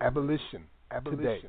Abolition Today.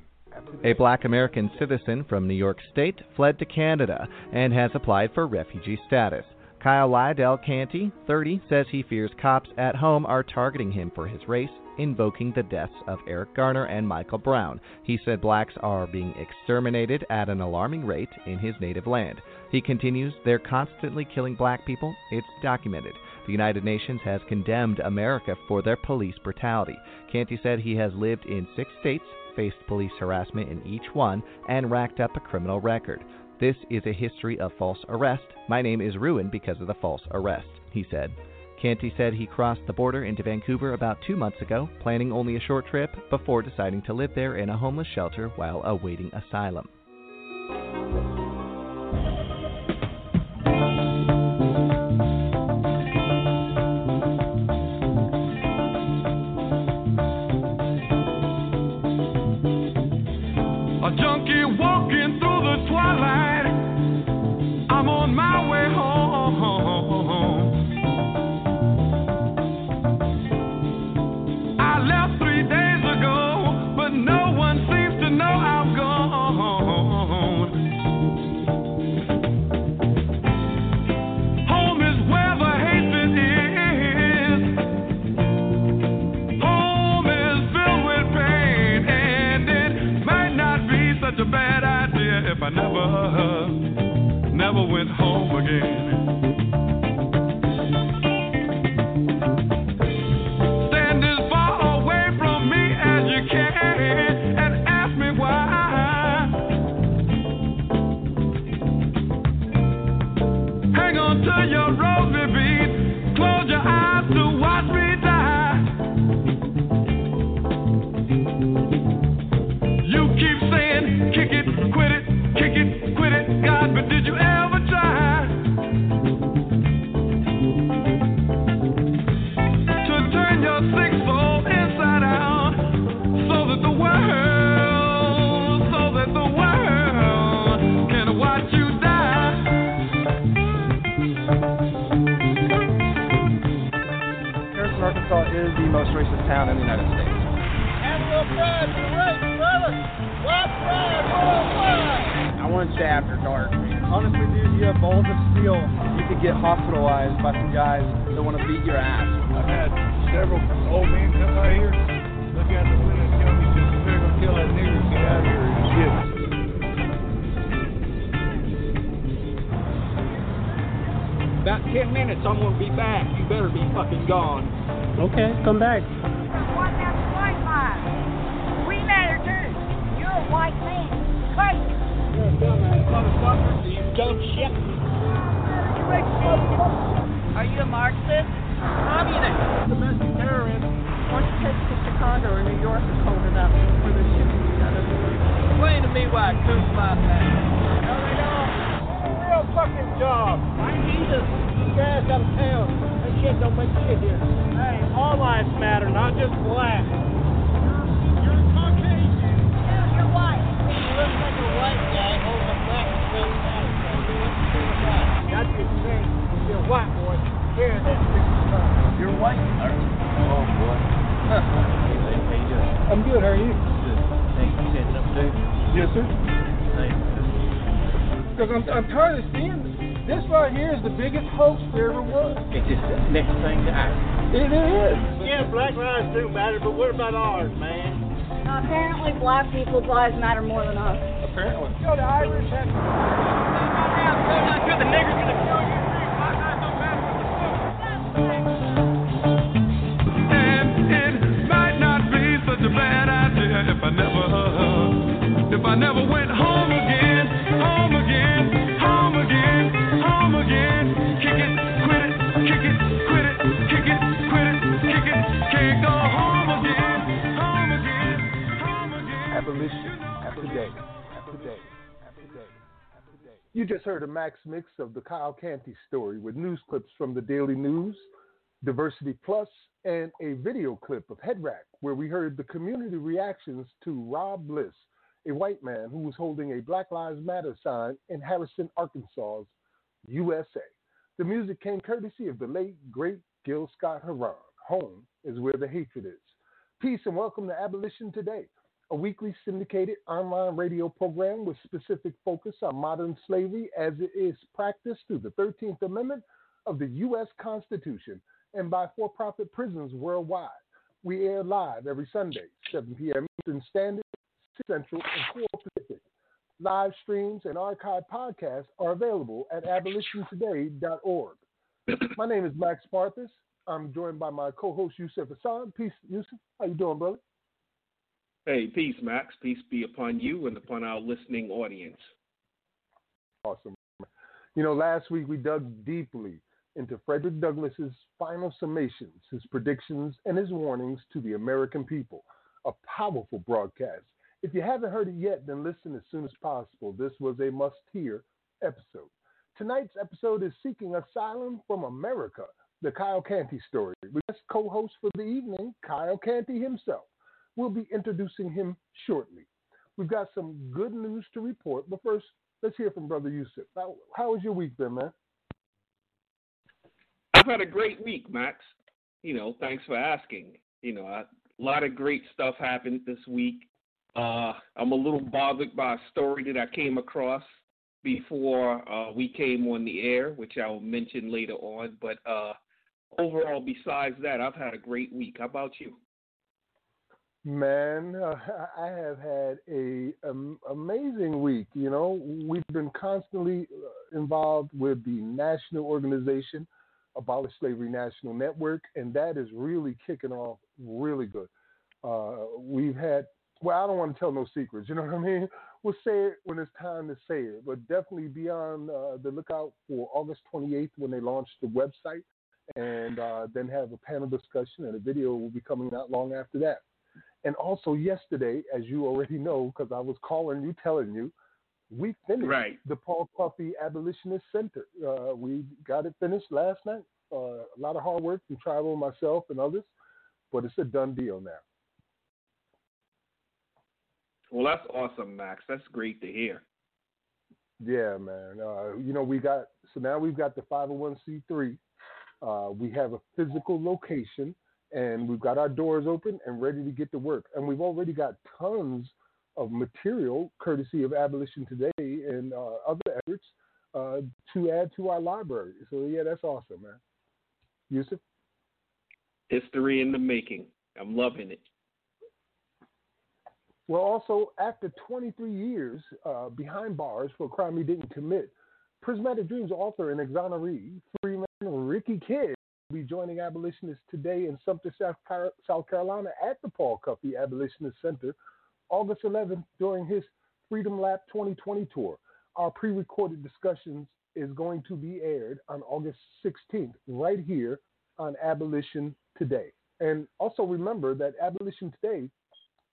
A black American citizen from New York State fled to Canada and has applied for refugee status. Kyle Lydell Canty, 30, says he fears cops at home are targeting him for his race, invoking the deaths of Eric Garner and Michael Brown. He said blacks are being exterminated at an alarming rate in his native land. He continues, "They're constantly killing black people. It's documented. The United Nations has condemned America for their police brutality." Canty said he has lived in 6 states, faced police harassment in each one, and racked up a criminal record. "This is a history of false arrest. My name is ruined because of the false arrest," he said. Canty said he crossed the border into Vancouver about 2 months ago, planning only a short trip before deciding to live there in a homeless shelter while awaiting asylum. A junkie walking through the twilight. I'm on my way home. I left 3 days ago, but no one seems to know I'm gone. Home is where the hatred is. Home is filled with pain, and it might not be such a bad idea if I never went home again. Stand as far away from me as you can and ask me why. Hang on to your rosy beat, close your eyes to watch me die. You keep saying, kick it, quit it. Kick it, quit it, God, but did you ever try to turn your sick soul inside out so that the world can watch you die? Harrison, Arkansas is the most racist town in the United States. And we'll find the race, brothers! What's right, worldwide! I want to say after dark. Honestly, dude, you have balls of steel. You could get hospitalized by some guys that want to beat your ass. I've had several old men come out here, look out the window and tell me just they're going to kill that nigger, get out of here and shit. About 10 minutes, I'm going to be back. You better be fucking gone. Okay, come back. What that white line? We matter too. You're a white man. Crazy. Are you a Marxist? Communist. Domestic terrorists want to take to Chicago or New York and hold it up for the shooting. Explain to me why Ku Klux Klan. No, they don't. Real fucking job. I need this. Get ass out of town. That shit don't make shit here. Hey, all lives matter, not just black. You're Caucasian. Yeah, you're white. You look like a white guy holding a black man's hand. That's your thing. You're white, boy. Here, that's your stuff. You're white, aren't you? Oh, boy. How you doing? I'm good. How are you? Good. Thanks for setting up, dude. Yes, sir. Thanks. Because I'm tired of seeing this. This right here is the biggest hoax there ever was. It's just the next thing to act. It is. Yeah, black lives do matter, but what about ours, man? Apparently, black people's lives matter more than us. Apparently. Yo, the Irish have... The nigger's gonna kill you. Black lives don't matter what the fuck. And it might not be such a bad idea if I never went home again, home again, home again, home again. Kick it, quit it, kick it, quit it, kick it, quit it, kick it, can't go home. Abolition Today. You just heard a Max Mix of the Kyle Canty story with news clips from the Daily News, Diversity Plus, and a video clip of Head Rack, where we heard the community reactions to Rob Bliss, a white man who was holding a Black Lives Matter sign in Harrison, Arkansas, USA. The music came courtesy of the late, great Gil Scott-Heron. Home is where the hatred is. Peace and welcome to Abolition Today, a weekly syndicated online radio program with specific focus on modern slavery as it is practiced through the 13th Amendment of the U.S. Constitution and by for-profit prisons worldwide. We air live every Sunday, 7 p.m. Eastern Standard, 6 Central, and 4 Pacific. Live streams and archived podcasts are available at abolitiontoday.org. My name is Max Parthas. I'm joined by my co-host, Yusuf Hassan. Peace, Yusuf. How you doing, brother? Hey, peace, Max. Peace be upon you and upon our listening audience. Awesome. You know, last week we dug deeply into Frederick Douglass's final summations, his predictions, and his warnings to the American people. A powerful broadcast. If you haven't heard it yet, then listen as soon as possible. This was a must-hear episode. Tonight's episode is Seeking Asylum from America, the Kyle Canty story. With guest co-host for the evening, Kyle Canty himself. We'll be introducing him shortly. We've got some good news to report, but first, let's hear from Brother Yusuf. How was your week then, man? I've had a great week, Max. You know, thanks for asking. You know, a lot of great stuff happened this week. I'm a little bothered by a story that I came across before we came on the air, which I'll mention later on. But overall, besides that, I've had a great week. How about you? Man, I have had an amazing week. You know, we've been constantly involved with the national organization, Abolish Slavery National Network, and that is really kicking off really good. We've had, well, I don't want to tell no secrets, you know what I mean? We'll say it when it's time to say it, but definitely be on the lookout for August 28th when they launch the website and then have a panel discussion, and a video will be coming out long after that. And also yesterday, as you already know, because I was calling you, telling you, we finished the Paul Cuffee Abolitionist Center. We got it finished last night. A lot of hard work from Tribal, myself, and others, but it's a done deal now. Well, that's awesome, Max. That's great to hear. Yeah, man. You know, we've got the 501c3. We have a physical location, and we've got our doors open and ready to get to work. And we've already got tons of material, courtesy of Abolition Today and other efforts, to add to our library. So, yeah, that's awesome, man. Yusuf? History in the making. I'm loving it. Well, also, after 23 years behind bars for a crime he didn't commit, Prismatic Dreams author and exoneree, Freeman Ricky Kidd, will be joining Abolitionists Today in Sumter, South Carolina at the Paul Cuffee Abolitionist Center August 11th during his Freedom Lap 2020 tour. Our pre-recorded discussions is going to be aired on August 16th right here on Abolition Today. And also remember that Abolition Today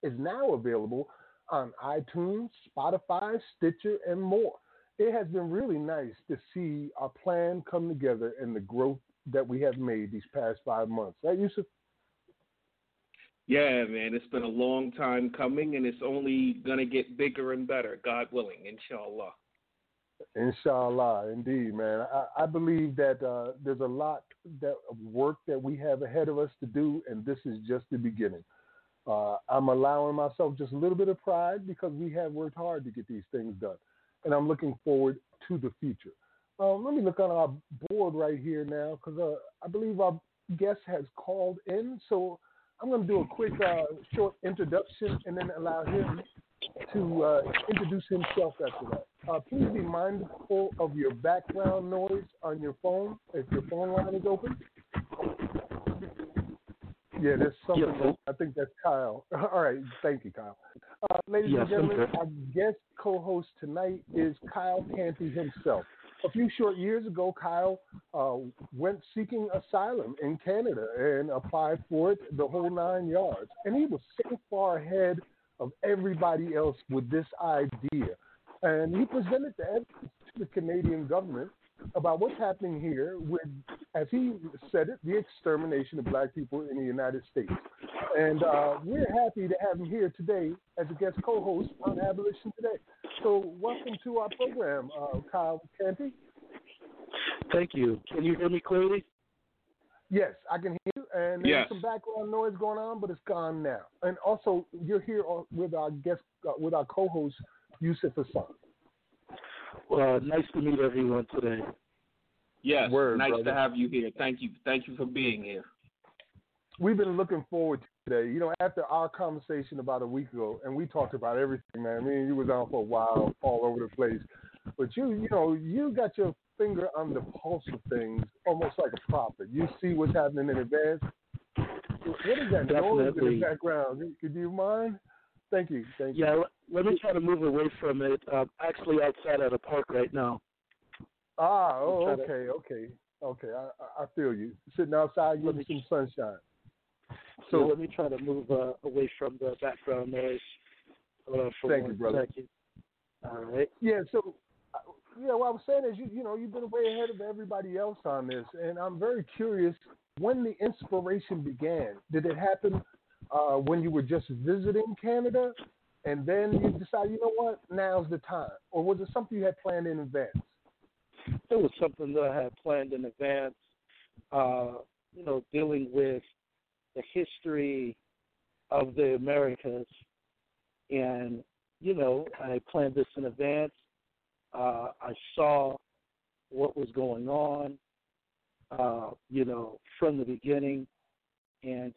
is now available on iTunes, Spotify, Stitcher, and more. It has been really nice to see our plan come together and the growth that we have made these past 5 months. Right, Yusuf? Yeah, man, it's been a long time coming, and it's only going to get bigger and better, God willing, inshallah. Inshallah, indeed, man. I believe that there's a lot of work that we have ahead of us to do, and this is just the beginning. I'm allowing myself just a little bit of pride because we have worked hard to get these things done, and I'm looking forward to the future. Let me look on our board right here now because I believe our guest has called in, so I'm going to do a quick short introduction and then allow him to introduce himself after that. Please be mindful of your background noise on your phone if your phone line is open. Yeah, there's something. Yeah. I think that's Kyle. All right. Thank you, Kyle. Ladies and gentlemen, our guest co-host tonight is Kyle Canty himself. A few short years ago, Kyle went seeking asylum in Canada and applied for it, the whole nine yards. And he was so far ahead of everybody else with this idea. And he presented the evidence to the Canadian government about what's happening here with, as he said it, the extermination of black people in the United States. And we're happy to have him here today as a guest co-host on Abolition Today. So welcome to our program, Kyle Canty. Thank you. Can you hear me clearly? Yes, I can hear you, and there's some background noise going on, but it's gone now. And also, you're here with our guest, with our co-host, Yusuf Hassan. Well, nice to meet everyone today. Yes, nice to have you here. Thank you for being here. We've been looking forward to today. You know, after our conversation about a week ago, and we talked about everything, man. Me and you was out for a while, all over the place. But you got your finger on the pulse of things, almost like a prophet. You see what's happening in advance. What is that noise in the background? Could you mind? Thank you. Yeah, let me try to move away from it. I'm actually outside at a park right now. Ah, oh, okay. I feel you. Sitting outside, getting some sunshine. So let me try to move away from the background noise. Thank you, brother. Second. All right. Yeah, so... Yeah, what I was saying is, you've been way ahead of everybody else on this, and I'm very curious when the inspiration began. Did it happen when you were just visiting Canada, and then you decided, you know what, now's the time? Or was it something you had planned in advance? It was something that I had planned in advance, dealing with the history of the Americas. And, I planned this in advance. I saw what was going on, from the beginning, and,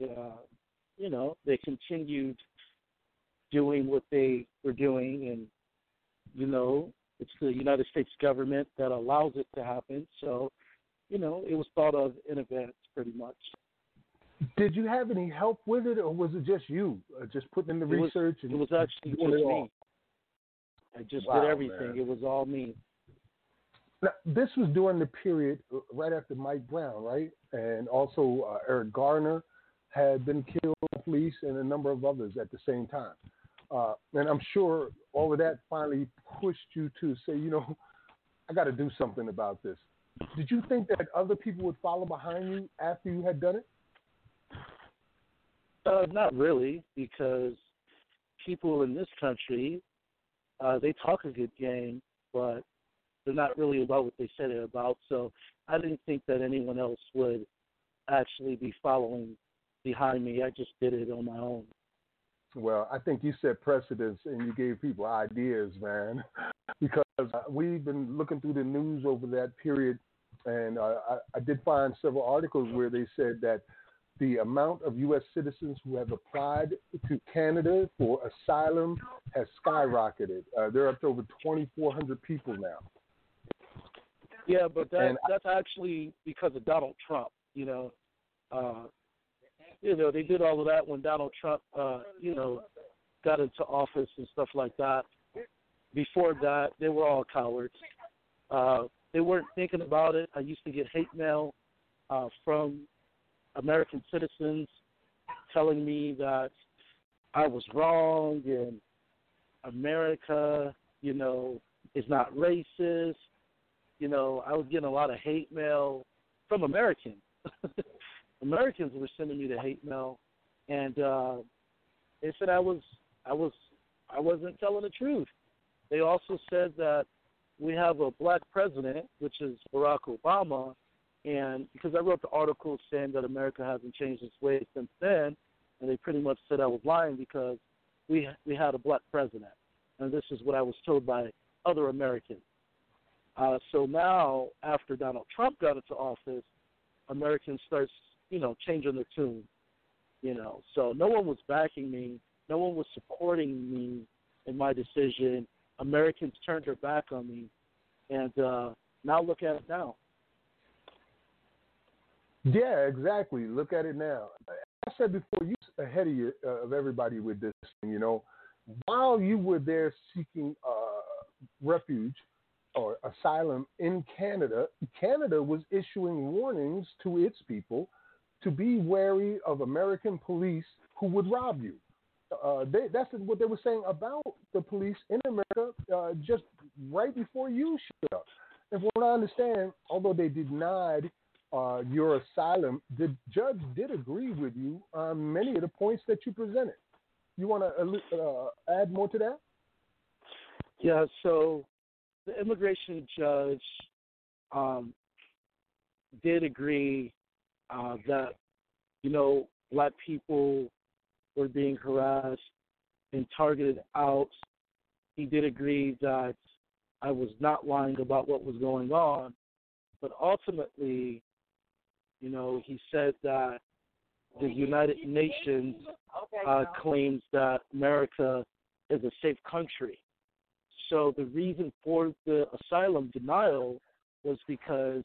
they continued doing what they were doing, and, it's the United States government that allows it to happen, so, it was thought of in advance pretty much. Did you have any help with it, or was it just you, just putting in the research? It was actually just me. I just did everything. Man. It was all me. Now, this was during the period right after Mike Brown, right? And also Eric Garner had been killed by police and a number of others at the same time. And I'm sure all of that finally pushed you to say, I got to do something about this. Did you think that other people would follow behind you after you had done it? Not really, because people in this country... they talk a good game, but they're not really about what they said it about. So I didn't think that anyone else would actually be following behind me. I just did it on my own. Well, I think you set precedents and you gave people ideas, man, because we've been looking through the news over that period, and I did find several articles where they said that the amount of U.S. citizens who have applied to Canada for asylum has skyrocketed. They're up to over 2,400 people now. Yeah, but that's actually because of Donald Trump. They did all of that when Donald Trump, got into office and stuff like that. Before that, they were all cowards. They weren't thinking about it. I used to get hate mail from American citizens telling me that I was wrong and America, is not racist. I was getting a lot of hate mail from Americans. Americans were sending me the hate mail, and they said I wasn't telling the truth. They also said that we have a black president, which is Barack Obama. And because I wrote the article saying that America hasn't changed its ways since then, and they pretty much said I was lying because we had a black president. And this is what I was told by other Americans. So now, after Donald Trump got into office, Americans starts, changing their tune, So no one was backing me. No one was supporting me in my decision. Americans turned their back on me. And now look at it now. Yeah, exactly. Look at it now. I said before, you're ahead of, of everybody with this thing, While you were there seeking refuge or asylum in Canada, Canada was issuing warnings to its people to be wary of American police who would rob you. That's what they were saying about the police in America just right before you showed up. And from what I understand, although they denied your asylum, the judge did agree with you on many of the points that you presented. You want to add more to that? Yeah, so the immigration judge did agree that, you know, black people were being harassed and targeted out. He did agree that I was not lying about what was going on, but ultimately, you know, he said that the United Nations claims that America is a safe country. So the reason for the asylum denial was because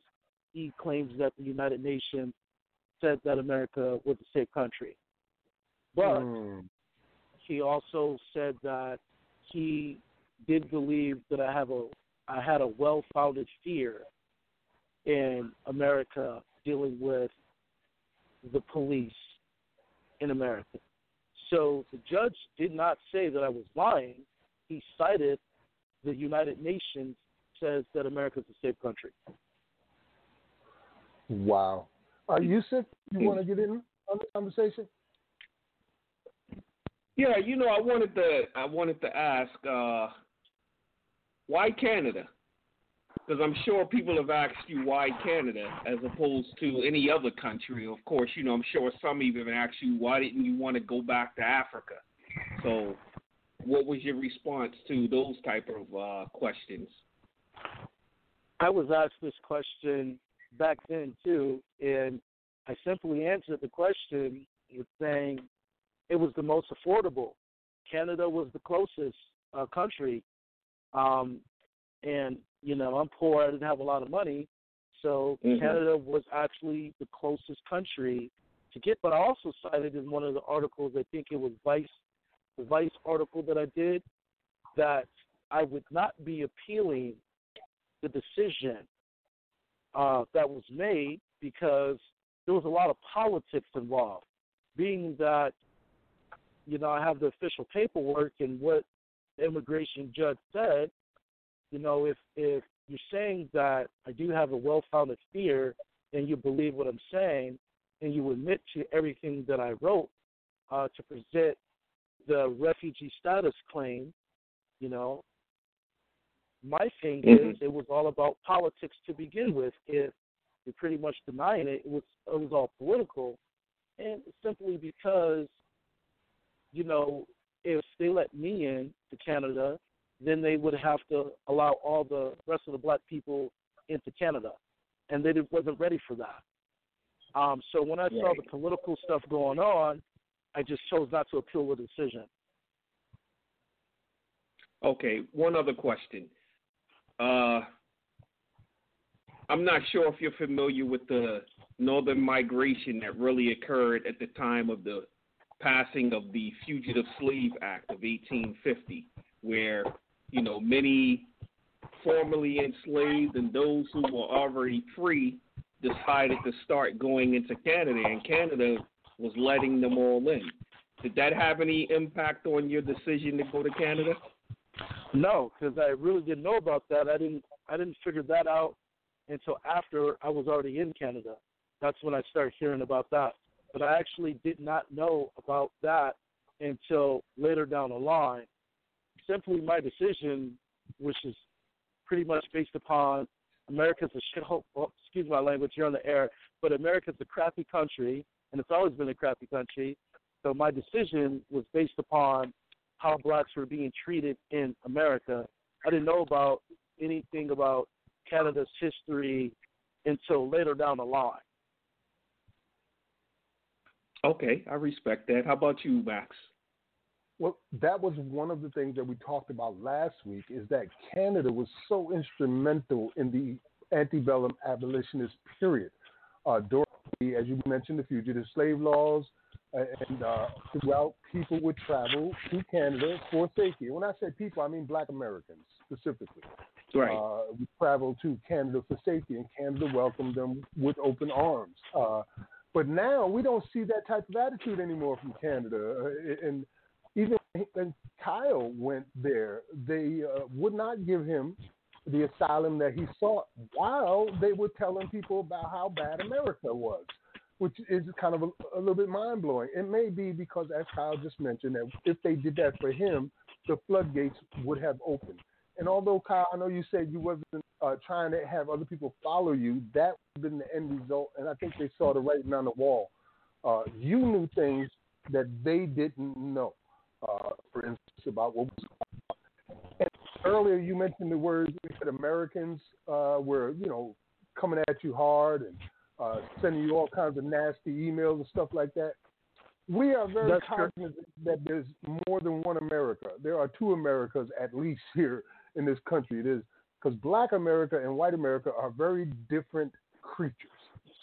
he claims that the United Nations said that America was a safe country. But he also said that he did believe that I had a well-founded fear in America dealing with the police in America. So the judge did not say that I was lying. He cited the United Nations says that America is a safe country. Wow. Yusuf, you want to get in on the conversation? Yeah, you know, I wanted to ask, why Canada? Because I'm sure people have asked you why Canada as opposed to any other country. Of course, you know, I'm sure some even asked you, why didn't you want to go back to Africa? So what was your response to those type of questions? I was asked this question back then, too, and I simply answered the question with saying it was the most affordable. Canada was the closest country. And, you know, I'm poor. I didn't have a lot of money. So Canada was actually the closest country to get. But I also cited in one of the articles, I think it was the Vice article that I did, that I would not be appealing the decision that was made because there was a lot of politics involved, being that, you know, I have the official paperwork and what the immigration judge said. You know, if you're saying that I do have a well-founded fear and you believe what I'm saying and you admit to everything that I wrote to present the refugee status claim, you know, my thing is it was all about politics to begin with. If you're pretty much denying it, it was all political. And simply because, you know, if they let me in to Canada, then they would have to allow all the rest of the black people into Canada. And they wasn't ready for that. So when I saw the political stuff going on, I just chose not to appeal the decision. Okay, one other question. I'm not sure if you're familiar with the northern migration that really occurred at the time of the passing of the Fugitive Slave Act of 1850, where, you know, many formerly enslaved and those who were already free decided to start going into Canada, and Canada was letting them all in. Did that have any impact on your decision to go to Canada? No, because I really didn't know about that. I didn't figure that out until after I was already in Canada. That's when I started hearing about that. But I actually did not know about that until later down the line. Simply my decision, which is pretty much based upon America's a shithole, well, excuse my language, you're on the air, but America's a crappy country, and it's always been a crappy country. So my decision was based upon how blacks were being treated in America. I didn't know about anything about Canada's history until later down the line. Okay, I respect that. How about you, Max? Well, that was one of the things that we talked about last week, is that Canada was so instrumental in the antebellum abolitionist period. During, as you mentioned, the fugitive slave laws, and throughout, people would travel to Canada for safety. When I say people, I mean black Americans specifically. Right. We traveled to Canada for safety, and Canada welcomed them with open arms. But now we don't see that type of attitude anymore from Canada. And even when Kyle went there, they would not give him the asylum that he sought while they were telling people about how bad America was, which is kind of a little bit mind-blowing. It may be because, as Kyle just mentioned, that if they did that for him, the floodgates would have opened. And although, Kyle, I know you said you wasn't trying to have other people follow you, that would have been the end result, and I think they saw the writing on the wall. You knew things that they didn't know, for instance, about what was going on. And earlier you mentioned the words, we said Americans were, you know, coming at you hard and sending you all kinds of nasty emails and stuff like that. We are very cognizant that there's more than one America. There are two Americas at least here in this country. It is because Black America and White America are very different creatures.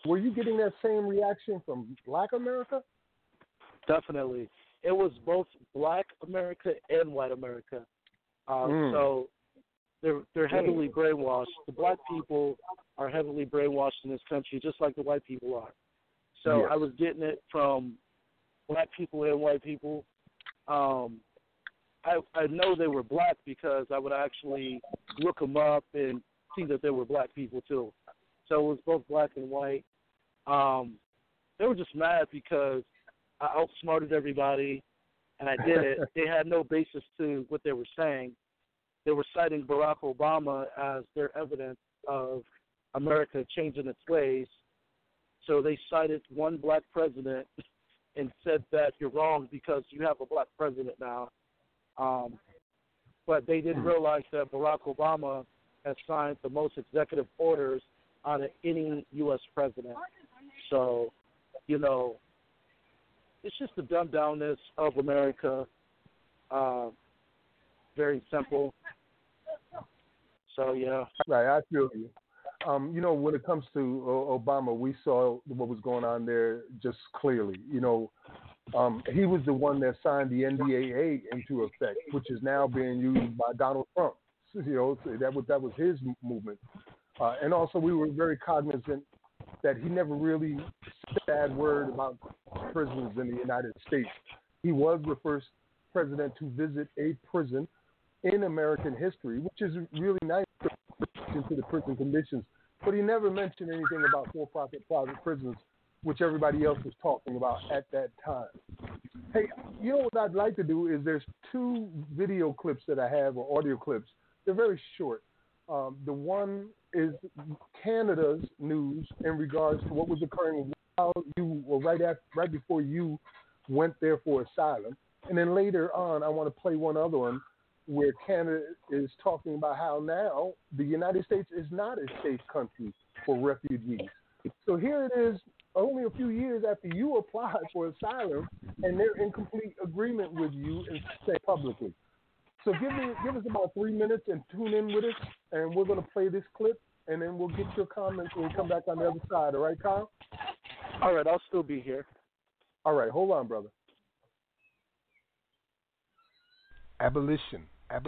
Were you getting that same reaction from Black America? Definitely. It was both Black America and White America. So they're heavily brainwashed. The Black people are heavily brainwashed in this country, just like the white people are. So yes. I was getting it from Black people and white people. I know they were Black because I would actually look them up and see that they were Black people too. So it was both Black and white. They were just mad because I outsmarted everybody, and I did it. They had no basis to what they were saying. They were citing Barack Obama as their evidence of America changing its ways. So they cited one Black president and said that you're wrong because you have a Black president now. But they didn't realize that Barack Obama has signed the most executive orders out of any U.S. president. So, you know, it's just the dumbed-downness of America. Very simple. So, yeah. Right, I feel you. You know, when it comes to Obama, we saw what was going on there just clearly. You know, he was the one that signed the NDAA into effect, which is now being used by Donald Trump. You know, that was his movement. And also we were very cognizant that he never really said a bad word about prisons in the United States. He was the first president to visit a prison in American history, which is really nice into the prison conditions, but he never mentioned anything about for-profit private prisons, which everybody else was talking about at that time. Hey, you know what I'd like to do is there's two video clips that I have, or audio clips. They're very short. The one is Canada's news in regards to what was occurring while you were right before you went there for asylum. And then later on, I want to play one other one where Canada is talking about how now the United States is not a safe country for refugees. So here it is, only a few years after you applied for asylum, and they're in complete agreement with you and say publicly. So give us about 3 minutes and tune in with us, and we're going to play this clip, and then we'll get your comments when we come back on the other side. All right, Kyle? All right, I'll still be here. All right, hold on, brother. Abolition. And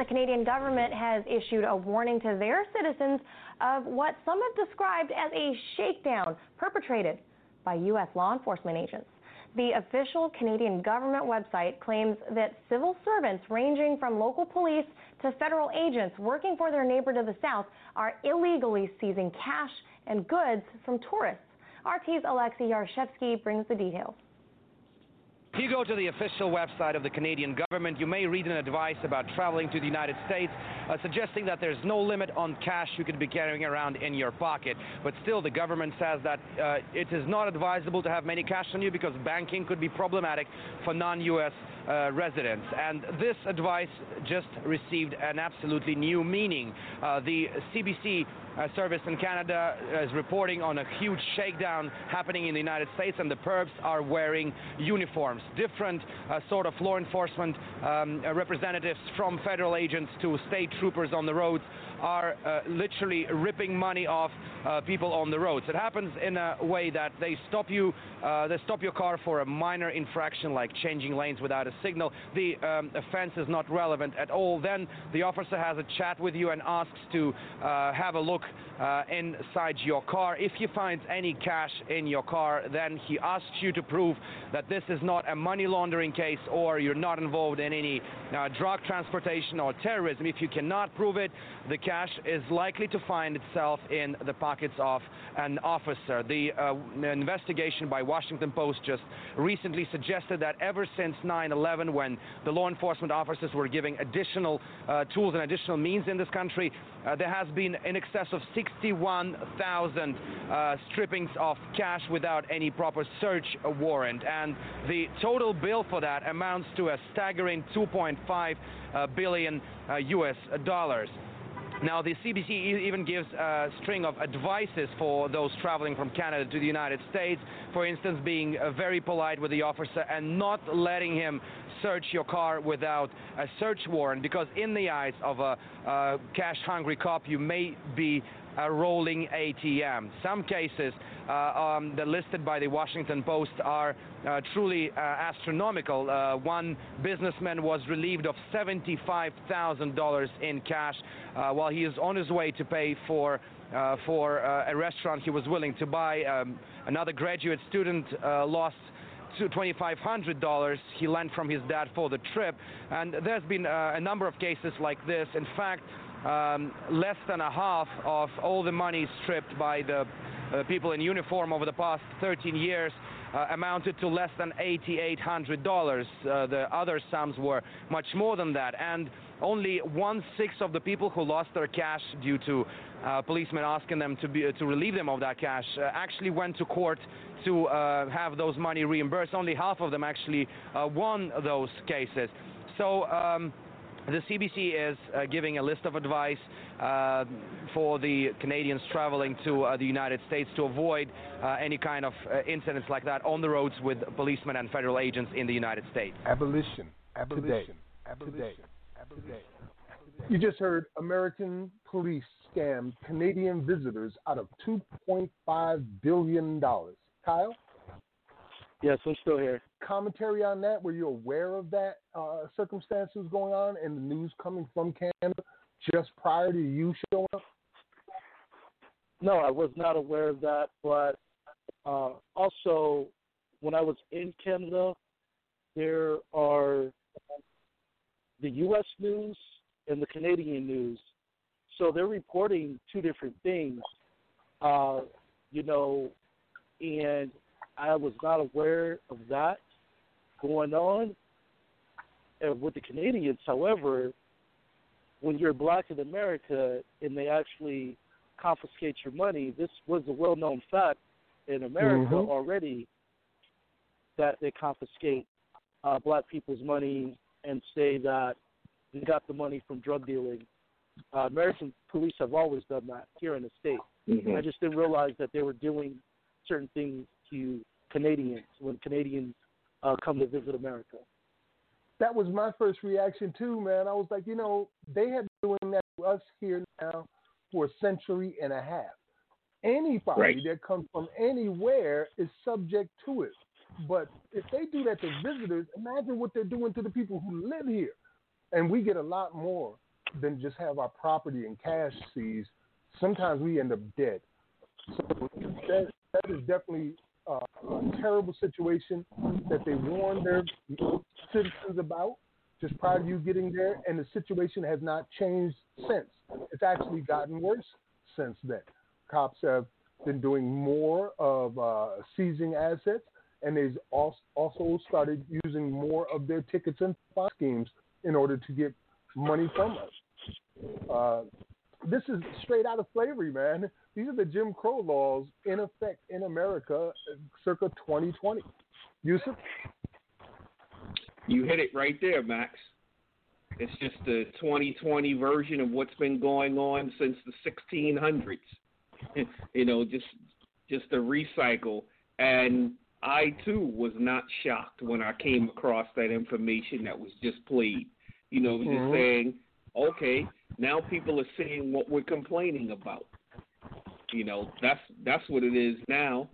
the Canadian government has issued a warning to their citizens of what some have described as a shakedown perpetrated by U.S. law enforcement agents. The official Canadian government website claims that civil servants ranging from local police to federal agents working for their neighbor to the south are illegally seizing cash and goods from tourists. RT's Alexei Yarshevsky brings the details. If you go to the official website of the Canadian government, you may read an advice about traveling to the United States, suggesting that there's no limit on cash you could be carrying around in your pocket. But still, the government says that it is not advisable to have many cash on you because banking could be problematic for non-U.S. residents. And this advice just received an absolutely new meaning. The CBC service in Canada is reporting on a huge shakedown happening in the United States, and the perps are wearing uniforms, different sort of law enforcement representatives, from federal agents to state troopers on the roads, are literally ripping money off people on the roads. It happens in a way that they stop your car for a minor infraction like changing lanes without a signal. The offense is not relevant at all. Then the officer has a chat with you and asks to have a look inside your car. If he finds any cash in your car, then he asks you to prove that this is not a money laundering case or you're not involved in any drug transportation or terrorism. If you cannot prove it, the cash is likely to find itself in the pockets of an officer. The investigation by Washington Post just recently suggested that ever since 9/11, when the law enforcement officers were giving additional tools and additional means in this country, there has been in excess of 61,000 strippings of cash without any proper search warrant. And the total bill for that amounts to a staggering $2.5 billion US dollars. Now, the CBC even gives a string of advices for those traveling from Canada to the United States, for instance, being very polite with the officer and not letting him search your car without a search warrant, because in the eyes of a cash-hungry cop, you may be a rolling ATM. Some cases that listed by the Washington Post are truly astronomical. One businessman was relieved of $75,000 in cash while he is on his way to pay for a restaurant he was willing to buy. Another graduate student lost $2,500 he lent from his dad for the trip. And there's been a number of cases like this. In fact, less than a half of all the money stripped by the people in uniform over the past 13 years amounted to less than $8,800. The other sums were much more than that. And only 1/6 of the people who lost their cash due to policemen asking them to relieve them of that cash actually went to court to have those money reimbursed. Only half of them actually won those cases. So the CBC is giving a list of advice for the Canadians traveling to the United States to avoid any kind of incidents like that on the roads with policemen and federal agents in the United States. Abolition. Abolition. Today. Abolition. Today. Abolition. Today. You just heard American police scammed Canadian visitors out of $2.5 billion. Kyle? Yes, I'm still here. Commentary on that? Were you aware of that circumstances going on and the news coming from Canada just prior to you showing up? No, I was not aware of that. But also, when I was in Canada, there are the U.S. news and the Canadian news. So they're reporting two different things, you know, and I was not aware of that going on with the Canadians. However, when you're black in America and they actually confiscate your money, this was a well-known fact in America already, that they confiscate black people's money and say that they got the money from drug dealing. American police have always done that here in the state. I just didn't realize that they were doing certain things to Canadians when Canadians come to visit America. That was my first reaction too, man. I was like, you know, they have been doing that to us here now for a century and a half. Anybody that comes from anywhere is subject to it. But if they do that to visitors, imagine what they're doing to the people who live here. And we get a lot more than just have our property and cash seized. Sometimes we end up dead. So that is definitely a terrible situation that they warned their citizens about just prior to you getting there, and the situation has not changed since. It's actually gotten worse since then. Cops have been doing more of seizing assets, and they've also started using more of their tickets and fine schemes in order to get money from us. This is straight out of slavery, man. These are the Jim Crow laws in effect in America circa 2020. Yusuf? You hit it right there, Max. It's just the 2020 version of what's been going on since the 1600s. You know, just a recycle. And I, too, was not shocked when I came across that information that was just played. You know, just saying, okay, now people are seeing what we're complaining about. You know, that's what it is now,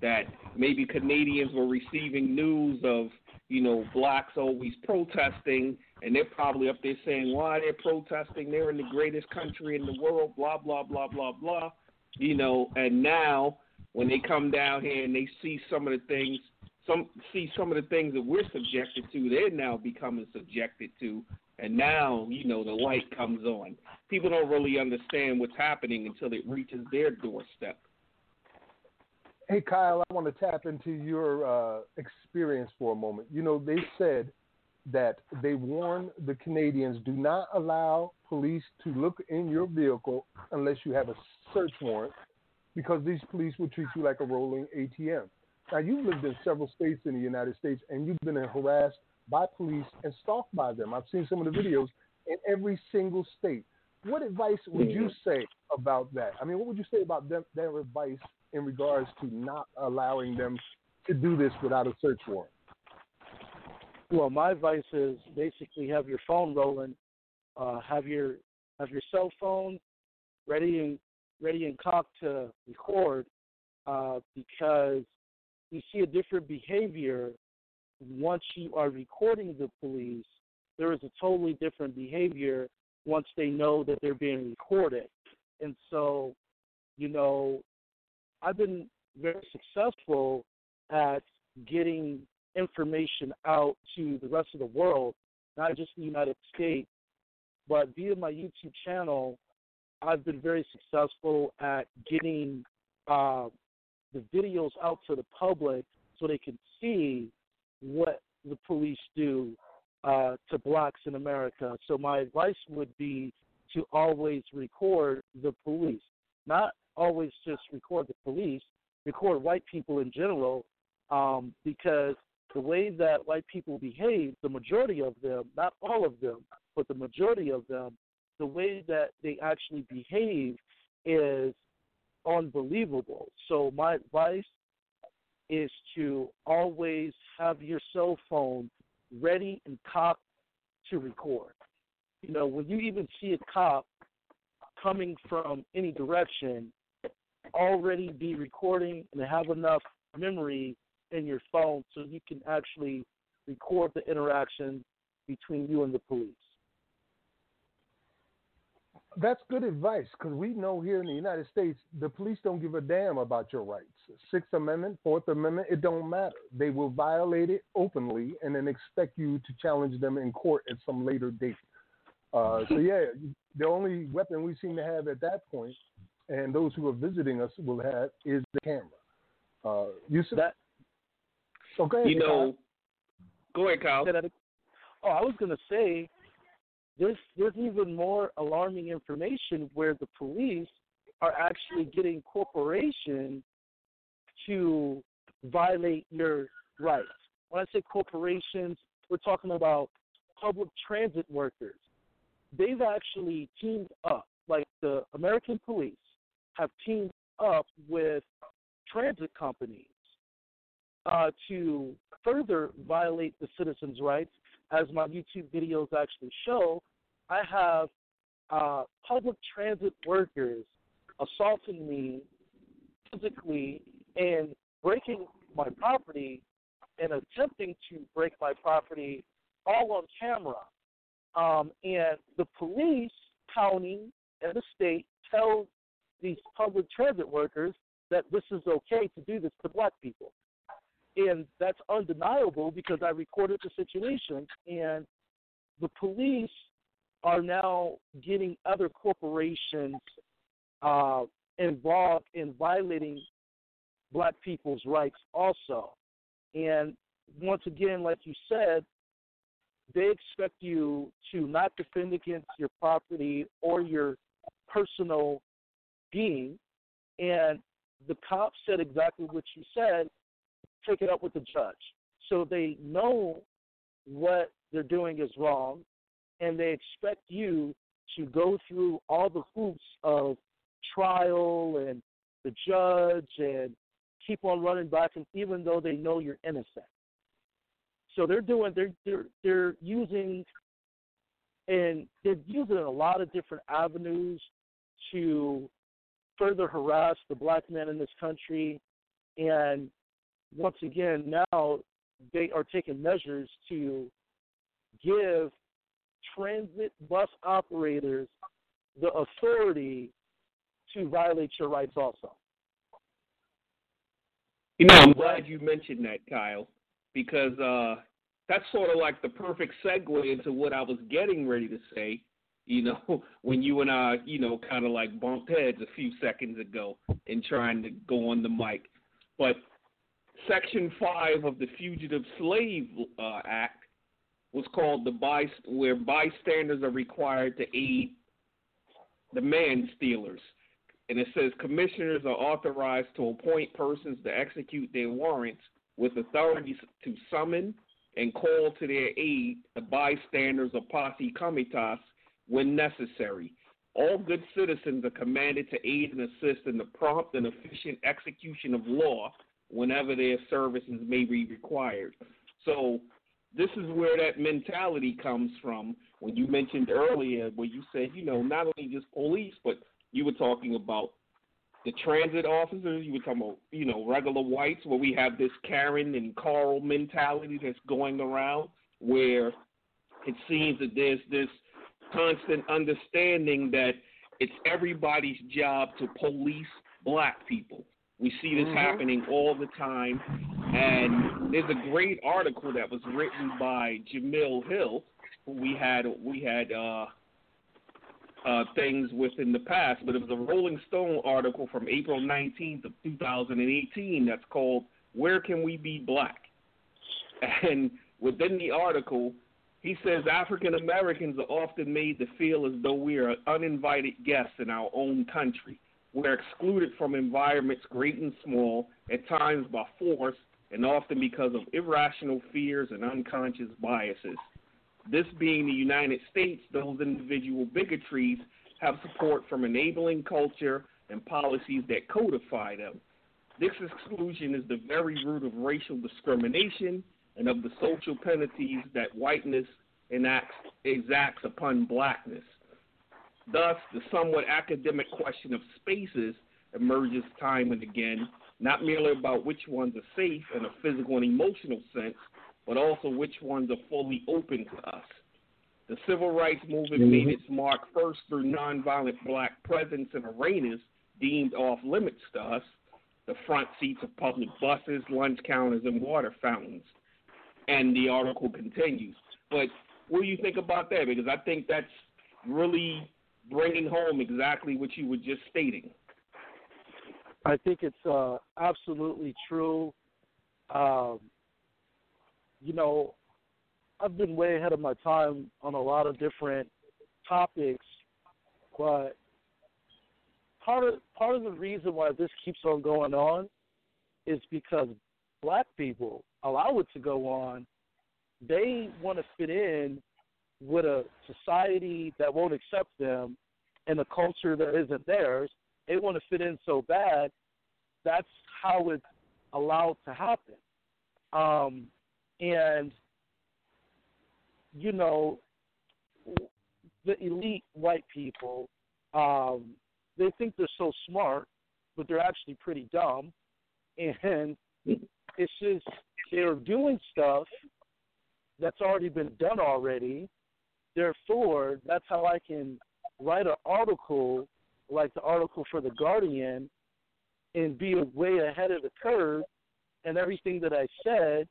that maybe Canadians were receiving news of, you know, blacks always protesting, and they're probably up there saying, why they're protesting, they're in the greatest country in the world, blah, blah, blah, blah, blah. You know, and now when they come down here and they see some of the things that we're subjected to, they're now becoming subjected to. And now, you know, the light comes on. People don't really understand what's happening until it reaches their doorstep. Hey, Kyle, I want to tap into your experience for a moment. You know, they said that they warn the Canadians, do not allow police to look in your vehicle unless you have a search warrant, because these police will treat you like a rolling ATM. Now, you've lived in several states in the United States, and you've been harassed by police and stalked by them. I've seen some of the videos in every single state. What advice would you say about that? I mean, what would you say about their advice in regards to not allowing them to do this without a search warrant? Well, my advice is basically have your phone rolling, have your cell phone ready and cocked to record, because you see a different behavior once you are recording the police. There is a totally different behavior once they know that they're being recorded. And so, you know, I've been very successful at getting information out to the rest of the world, not just the United States, but via my YouTube channel, I've been very successful at getting the videos out to the public so they can see what the police do to blacks in America. So my advice would be to always record the police, not always just record the police, record white people in general, because the way that white people behave, the majority of them, not all of them, but the majority of them, the way that they actually behave is unbelievable. So my advice is to always have your cell phone ready and cocked to record. You know, when you even see a cop coming from any direction, already be recording and have enough memory in your phone so you can actually record the interaction between you and the police. That's good advice, because we know here in the United States, the police don't give a damn about your rights. Sixth Amendment, Fourth Amendment, it don't matter. They will violate it openly and then expect you to challenge them in court at some later date. So, the only weapon we seem to have at that point, and those who are visiting us will have, is the camera. Go ahead, Kyle. Oh, I was going to say, there's even more alarming information where the police are actually getting corporations to violate your rights. When I say corporations, we're talking about public transit workers. They've actually teamed up, like the American police have teamed up with transit companies to further violate the citizens' rights. As my YouTube videos actually show, I have public transit workers assaulting me physically and breaking my property and attempting to break my property, all on camera. And the police, county, and the state tell these public transit workers that this is okay to do this to black people. And that's undeniable because I recorded the situation, and the police are now getting other corporations involved in violating black people's rights also. And once again, like you said, they expect you to not defend against your property or your personal being. And the cop said exactly what you said, take it up with the judge. So they know what they're doing is wrong, and they expect you to go through all the hoops of trial and the judge and keep on running back, and even though they know you're innocent. So they're using a lot of different avenues to further harass the black man in this country. And once again, now they are taking measures to give transit bus operators the authority to violate your rights also. You know, I'm glad you mentioned that, Kyle, because that's sort of like the perfect segue into what I was getting ready to say, you know, when you and I, you know, kind of like bumped heads a few seconds ago in trying to go on the mic. But Section 5 of the Fugitive Slave Act was called the where bystanders are required to aid the man-stealers. And it says commissioners are authorized to appoint persons to execute their warrants with authorities to summon and call to their aid the bystanders or posse comitatus when necessary. All good citizens are commanded to aid and assist in the prompt and efficient execution of law whenever their services may be required. So this is where that mentality comes from when you mentioned earlier where you said, you know, not only just police, but you were talking about the transit officers. You were talking about, you know, regular whites where we have this Karen and Carl mentality that's going around where it seems that there's this constant understanding that it's everybody's job to police black people. We see this happening all the time. And there's a great article that was written by Jamil Hill, who we had things with in the past, but it was a Rolling Stone article from April 19th of 2018 that's called "Where Can We Be Black?" And within the article, he says African Americans are often made to feel as though we are uninvited guests in our own country. We're excluded from environments great and small, at times by force, and often because of irrational fears and unconscious biases. This being the United States, those individual bigotries have support from enabling culture and policies that codify them. This exclusion is the very root of racial discrimination and of the social penalties that whiteness exacts upon blackness. Thus, the somewhat academic question of spaces emerges time and again, not merely about which ones are safe in a physical and emotional sense, but also which ones are fully open to us. The civil rights movement made its mark first through nonviolent black presence in arenas deemed off limits to us, the front seats of public buses, lunch counters, and water fountains. And the article continues. But what do you think about that? Because I think that's really bringing home exactly what you were just stating. I think it's absolutely true. You know, I've been way ahead of my time on a lot of different topics, but part of the reason why this keeps on going on is because black people allow it to go on. They want to fit in with a society that won't accept them and a culture that isn't theirs. They want to fit in so bad. That's how it's allowed to happen. And, you know, the elite white people, they think they're so smart, but they're actually pretty dumb. And it's just they're doing stuff that's already been done already. Therefore, that's how I can write an article like the article for The Guardian and be way ahead of the curve, and everything that I said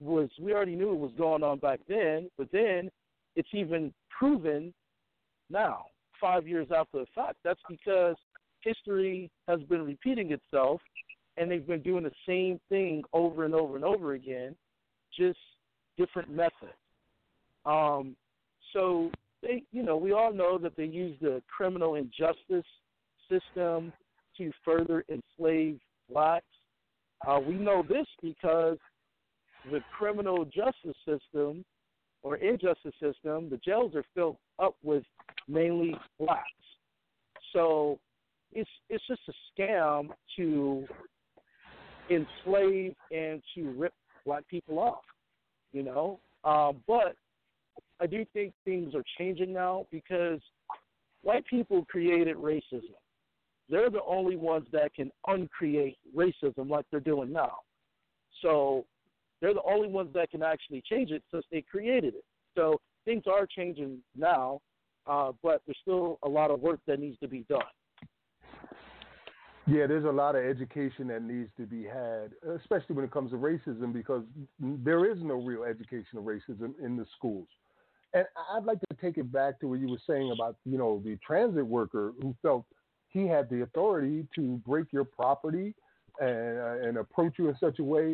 was, we already knew it was going on back then, but then it's even proven now, 5 years after the fact. That's because history has been repeating itself, and they've been doing the same thing over and over and over again, just different methods. So they, you know, we all know that they use the criminal injustice system to further enslave blacks. We know this because the criminal justice system or injustice system, the jails are filled up with mainly blacks. So it's just a scam to enslave and to rip black people off, you know. But I do think things are changing now because white people created racism. They're the only ones that can uncreate racism like they're doing now. So they're the only ones that can actually change it since they created it. So things are changing now, but there's still a lot of work that needs to be done. Yeah, there's a lot of education that needs to be had, especially when it comes to racism, because there is no real education of racism in the schools. And I'd like to take it back to what you were saying about, you know, the transit worker who felt he had the authority to break your property and approach you in such a way.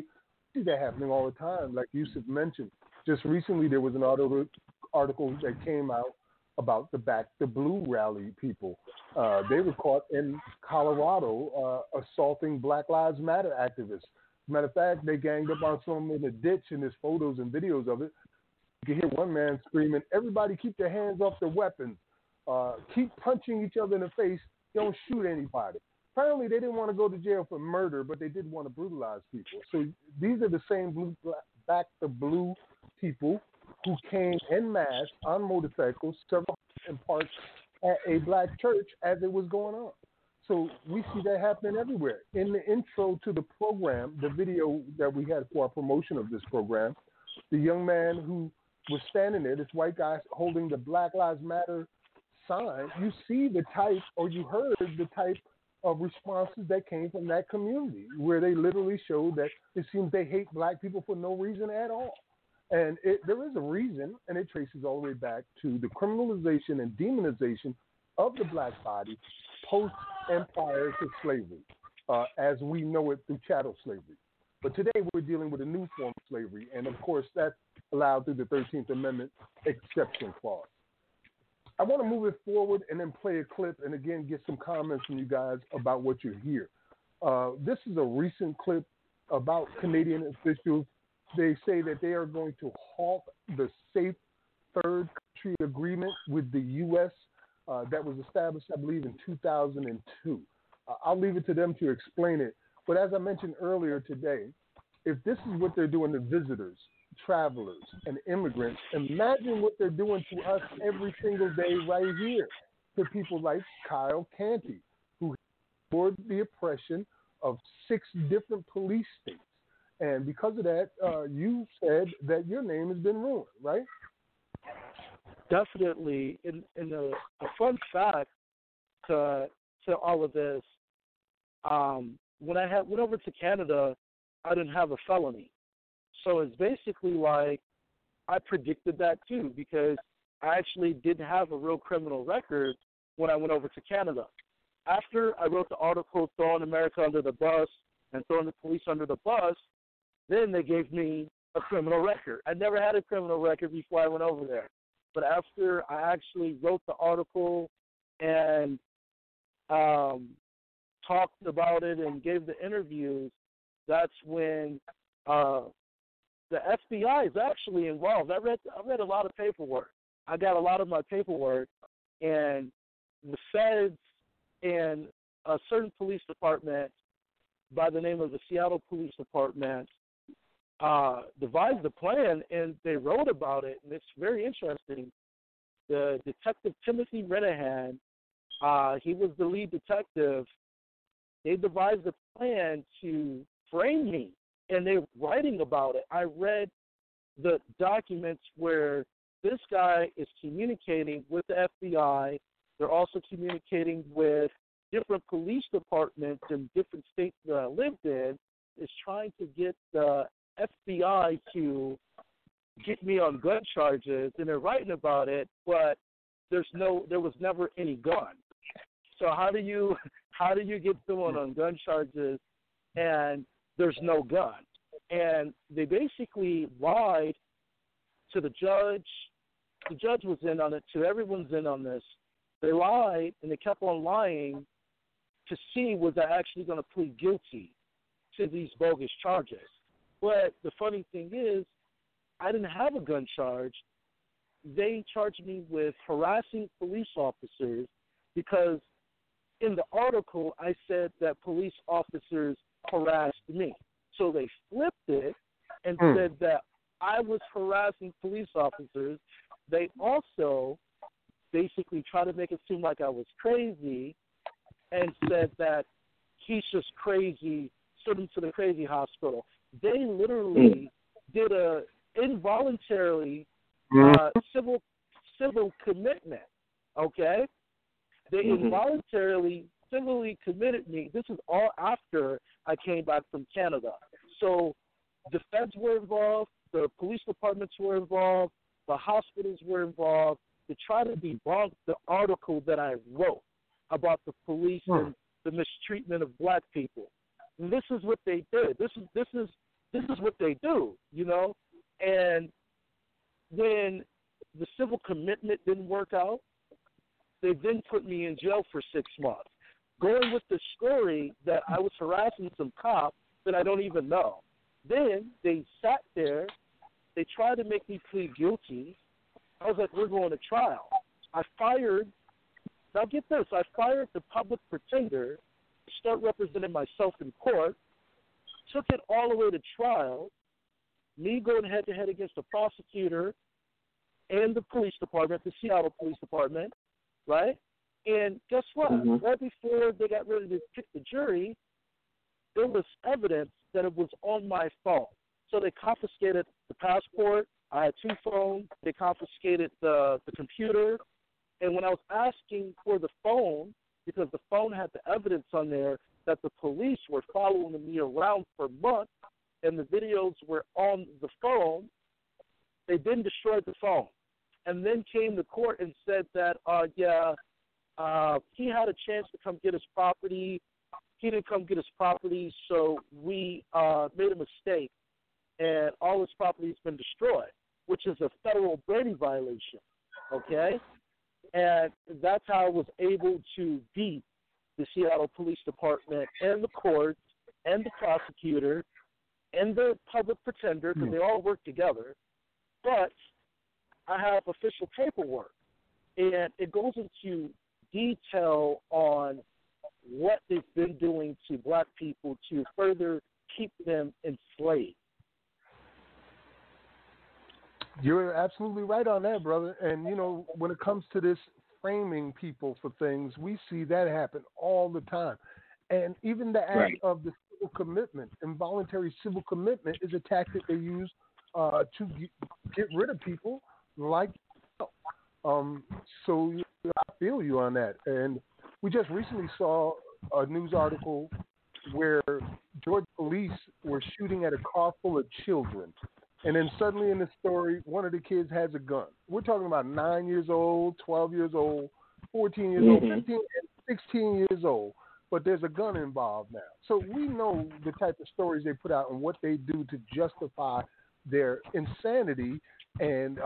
I see that happening all the time, like Yusuf mentioned. Just recently, there was an article that came out about the Back the Blue rally people. They were caught in Colorado assaulting Black Lives Matter activists. As a matter of fact, they ganged up on some in a ditch, and there's photos and videos of it. You can hear one man screaming, "Everybody keep their hands off their weapons. Keep punching each other in the face. Don't shoot anybody." Apparently, they didn't want to go to jail for murder, but they did want to brutalize people. So these are the same Back the Blue people who came en masse on motorcycles, several in parts at a Black church as it was going on. So we see that happening everywhere. In the intro to the program, the video that we had for our promotion of this program, the young man who was standing there, this white guy holding the Black Lives Matter sign, you see the type, or you heard the type of responses that came from that community, where they literally showed that it seems they hate Black people for no reason at all. And there is a reason, and it traces all the way back to the criminalization and demonization of the Black body post and prior to slavery, as we know it through chattel slavery. But today we're dealing with a new form of slavery, and of course that's allowed through the 13th Amendment exception clause. I want to move it forward and then play a clip and, again, get some comments from you guys about what you hear. This is a recent clip about Canadian officials. They say that they are going to halt the Safe Third Country Agreement with the U.S. That was established, I believe, in 2002. I'll leave it to them to explain it. But as I mentioned earlier today, if this is what they're doing to visitors, travelers, and immigrants, imagine what they're doing to us every single day right here, to people like Kyle Canty, who endured the oppression of 6 different police states. And because of that, you said that your name has been ruined, right? Definitely. And a fun fact to all of this, when I went over to Canada, I didn't have a felony. So it's basically like I predicted that too, because I actually didn't have a real criminal record when I went over to Canada. After I wrote the article throwing America under the bus and throwing the police under the bus, then they gave me a criminal record. I never had a criminal record before I went over there. But after I actually wrote the article and talked about it and gave the interviews, that's when the FBI is actually involved. I read a lot of paperwork. I got a lot of my paperwork, and the feds and a certain police department by the name of the Seattle Police Department devised the plan, and they wrote about it, and it's very interesting. The detective Timothy Renahan, he was the lead detective. They devised a plan to frame me, and they're writing about it. I read the documents where this guy is communicating with the FBI. They're also communicating with different police departments in different states that I lived in, is trying to get the FBI to get me on gun charges, and they're writing about it, but there was never any gun. So how do you get someone on gun charges and there's no gun? And they basically lied to the judge. The judge was in on it too. Everyone's in on this. They lied, and they kept on lying to see was I actually going to plead guilty to these bogus charges. But the funny thing is, I didn't have a gun charge. They charged me with harassing police officers, because in the article I said that police officers harassed me. So they flipped it and said that I was harassing police officers. They also basically tried to make it seem like I was crazy and said that he's just crazy, sent him to the crazy hospital. They literally did a involuntary civil commitment, okay? They involuntarily singly committed me. This is all after I came back from Canada. So the feds were involved, the police departments were involved, the hospitals were involved to try to debunk the article that I wrote about the police and the mistreatment of black people. And this is what they did. This is what they do, you know. And when the civil commitment didn't work out, they then put me in jail for 6 months, going with the story that I was harassing some cop that I don't even know. Then they sat there. They tried to make me plead guilty. I was like, we're going to trial. I fired, now get this, I fired the public pretender to start representing myself in court, took it all the way to trial, me going head-to-head against the prosecutor and the police department, the Seattle Police Department, right? And guess what? Mm-hmm. Right before they got ready to pick the jury, there was evidence that it was on my phone. So they confiscated the passport. I had 2 phones. They confiscated the computer. And when I was asking for the phone, because the phone had the evidence on there that the police were following me around for months and the videos were on the phone, they then destroyed the phone. And then came to court and said that, he had a chance to come get his property. He didn't come get his property, so we made a mistake. And all his property has been destroyed, which is a federal Brady violation, okay? And that's how I was able to beat the Seattle Police Department and the courts and the prosecutor and the public pretender, because they all work together. But I have official paperwork, and it goes into detail on what they've been doing to black people to further keep them enslaved. You're absolutely right on that, brother. And, you know, when it comes to this framing people for things, we see that happen all the time. And even the act of the civil commitment, involuntary civil commitment, is a tactic they use to get rid of people like yourself. So I feel you on that. And we just recently saw a news article where Georgia police were shooting at a car full of children. And then suddenly in the story, one of the kids has a gun. We're talking about 9 years old, 12 years old, 14 years old, 15 and 16 years old. But there's a gun involved now. So we know the type of stories they put out and what they do to justify their insanity and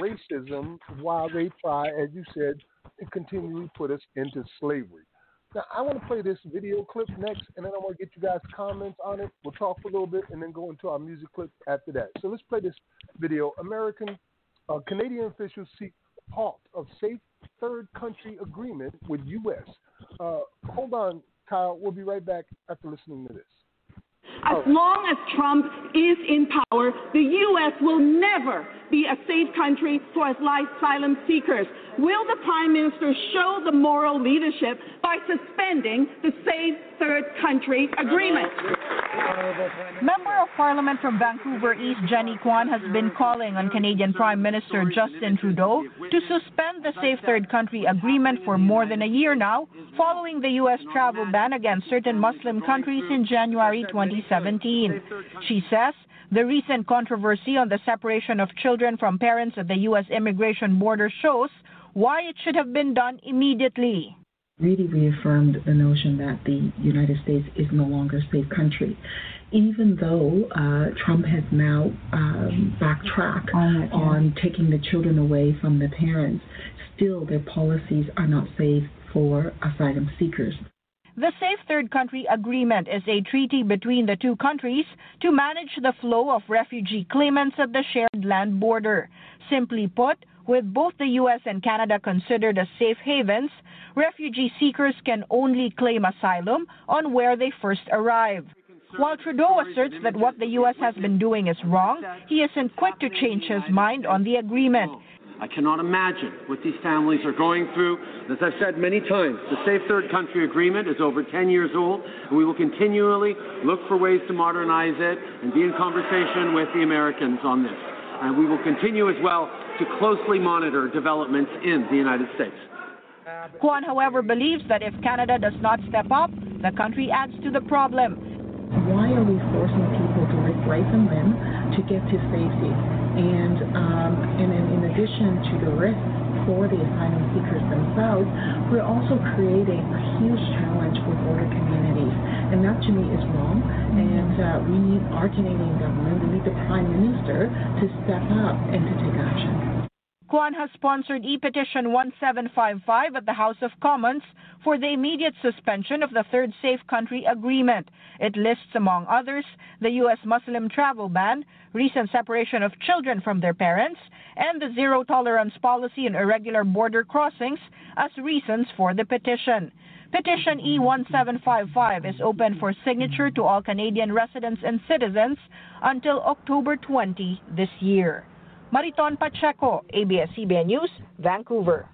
racism while they try, as you said, to continually put us into slavery. Now, I want to play this video clip next, and then I want to get you guys' comments on it. We'll talk for a little bit and then go into our music clip after that. So let's play this video. Canadian officials seek halt of Safe Third Country Agreement with U.S. Hold on, Kyle. We'll be right back after listening to this. As long as Trump is in power, the U.S. will never be a safe country for asylum seekers. Will the Prime Minister show the moral leadership by suspending the Safe Third Country Agreement? Member of Parliament from Vancouver East Jenny Kwan has been calling on Canadian Prime Minister Justin Trudeau to suspend the Safe Third Country Agreement for more than a year now, following the U.S. travel ban against certain Muslim countries in January 2017. She says the recent controversy on the separation of children from parents at the U.S. immigration border shows why it should have been done immediately. Really reaffirmed the notion that the United States is no longer a safe country, even though Trump has now backtracked on taking the children away from the parents. Still, their policies are not safe for asylum seekers. The Safe Third Country Agreement is a treaty between the two countries to manage the flow of refugee claimants at the shared land border. Simply put, with both the U.S. and Canada considered as safe havens, refugee seekers can only claim asylum on where they first arrive. While Trudeau asserts that what the U.S. has been doing is wrong, he isn't quick to change his mind on the agreement. I cannot imagine what these families are going through. As I've said many times, the Safe Third Country Agreement is over 10 years old, and we will continually look for ways to modernize it and be in conversation with the Americans on this. And we will continue as well to closely monitor developments in the United States. Kwan, however, believes that if Canada does not step up, the country adds to the problem. Why are we forcing people to live right and limb to get to safety? And then in addition to the risk for the asylum seekers themselves, we're also creating a huge challenge for border communities. And that to me is wrong. And we need our Canadian government, we need the Prime Minister to step up and to take action. Kwan has sponsored e-petition 1755 at the House of Commons for the immediate suspension of the Third Safe Country Agreement. It lists, among others, the U.S. Muslim travel ban, recent separation of children from their parents, and the zero-tolerance policy in irregular border crossings as reasons for the petition. Petition E-1755 is open for signature to all Canadian residents and citizens until October 20 this year. Mariton Pacheco, ABS-CBN News, Vancouver.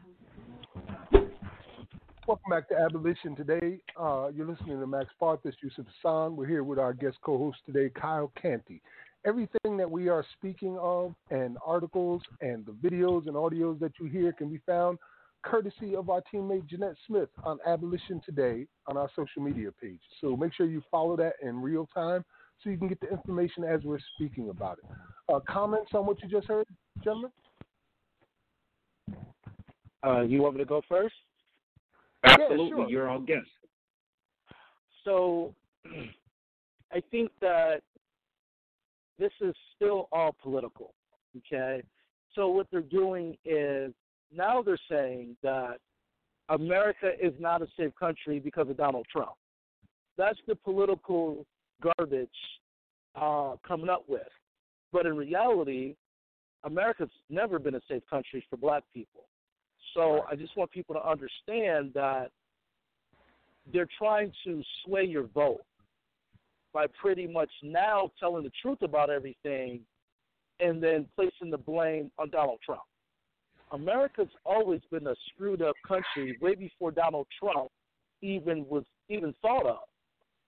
Welcome back to Abolition Today. You're listening to Max Parthas, Yusuf Hassan. We're here with our guest co-host today, Kyle Canty. Everything that we are speaking of and articles and the videos and audios that you hear can be found courtesy of our teammate Jeanette Smith on Abolition Today on our social media page. So make sure you follow that in real time, so you can get the information as we're speaking about it. Comments on what you just heard, gentlemen? You want me to go first? Absolutely, yeah, sure. You're all guests. So I think that this is still all political, okay? So what they're doing is now they're saying that America is not a safe country because of Donald Trump. That's the political garbage coming up with. But in reality, America's never been a safe country for black people. So I just want people to understand that they're trying to sway your vote by pretty much now telling the truth about everything and then placing the blame on Donald Trump. America's always been a screwed up country way before Donald Trump was even thought of,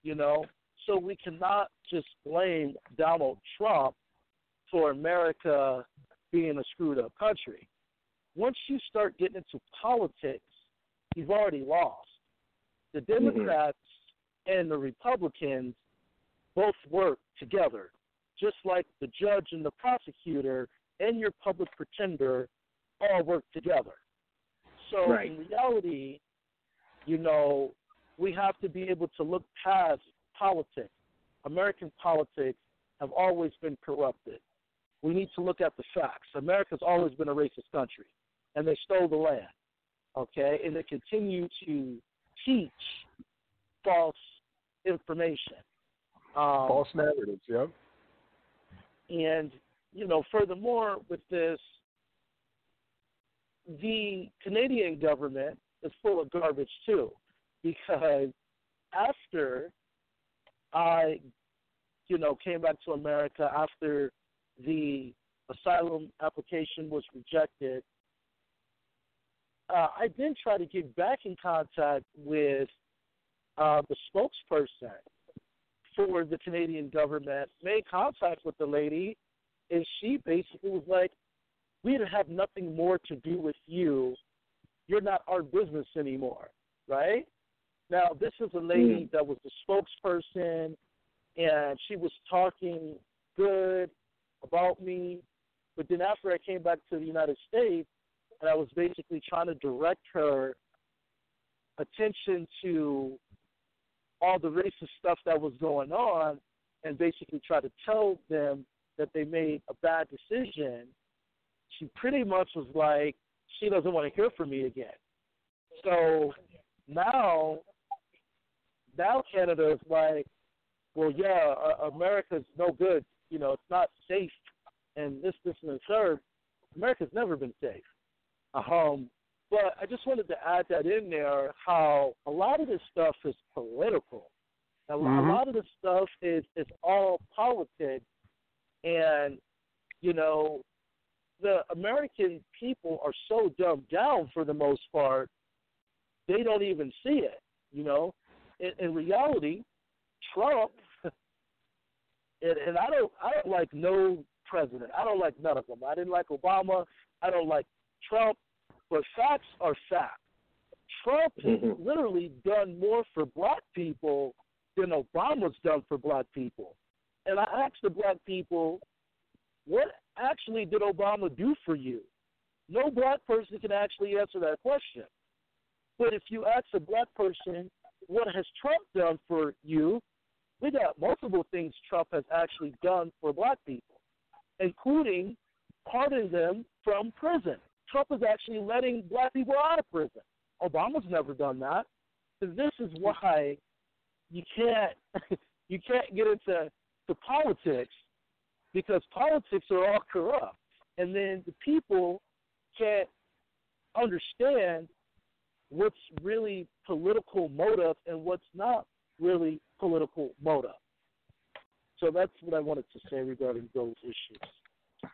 you know? So we cannot just blame Donald Trump for America being a screwed-up country. Once you start getting into politics, you've already lost. The Democrats and the Republicans both work together, just like the judge and the prosecutor and your public pretender all work together. So in reality, you know, we have to be able to look past politics. American politics have always been corrupted. We need to look at the facts. America's always been a racist country, and they stole the land, okay? And they continue to teach false information. False narratives, yeah. And, you know, furthermore with this, the Canadian government is full of garbage too, because after I, you know, came back to America after the asylum application was rejected. I then tried to get back in contact with the spokesperson for the Canadian government, made contact with the lady, and she basically was like, we have nothing more to do with you. You're not our business anymore, right? Now, this is a lady that was the spokesperson, and she was talking good about me. But then after I came back to the United States, and I was basically trying to direct her attention to all the racist stuff that was going on and basically try to tell them that they made a bad decision, she pretty much was like, she doesn't want to hear from me again. So now Canada is like, well, yeah, America's no good. You know, it's not safe, and this, and the third. America's never been safe. But I just wanted to add that in there, how a lot of this stuff is political. A lot of this stuff is all politics, and, you know, the American people are so dumbed down for the most part, they don't even see it, you know. In reality, Trump, and I don't like no president. I don't like none of them. I didn't like Obama. I don't like Trump. But facts are facts. Trump has literally done more for black people than Obama's done for black people. And I asked the black people, what actually did Obama do for you? No black person can actually answer that question. But if you ask a black person, what has Trump done for you, we got multiple things Trump has actually done for black people, including pardoning them from prison. Trump is actually letting black people out of prison. Obama's never done that. So this is why you can't get into politics, because politics are all corrupt. And then the people can't understand what's really political motive and what's not really political motive. So that's what I wanted to say regarding those issues.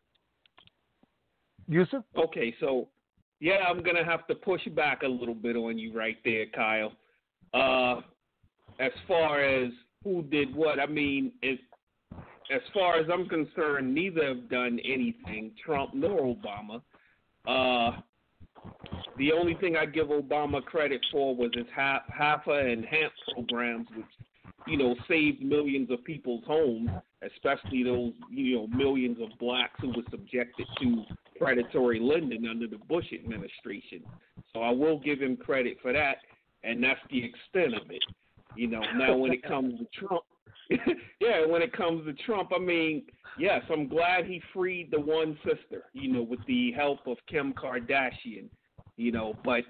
Yusuf? Okay, so, yeah, I'm going to have to push back a little bit on you right there, Kyle. As far as who did what, I mean, as far as I'm concerned, neither have done anything, Trump nor Obama. The only thing I give Obama credit for was his HAFA and HAMP programs, which, you know, saved millions of people's homes, especially those, you know, millions of blacks who were subjected to predatory lending under the Bush administration. So I will give him credit for that, and that's the extent of it. You know, now when it comes to Trump, I mean, yes, I'm glad he freed the one sister, you know, with the help of Kim Kardashian, you know, but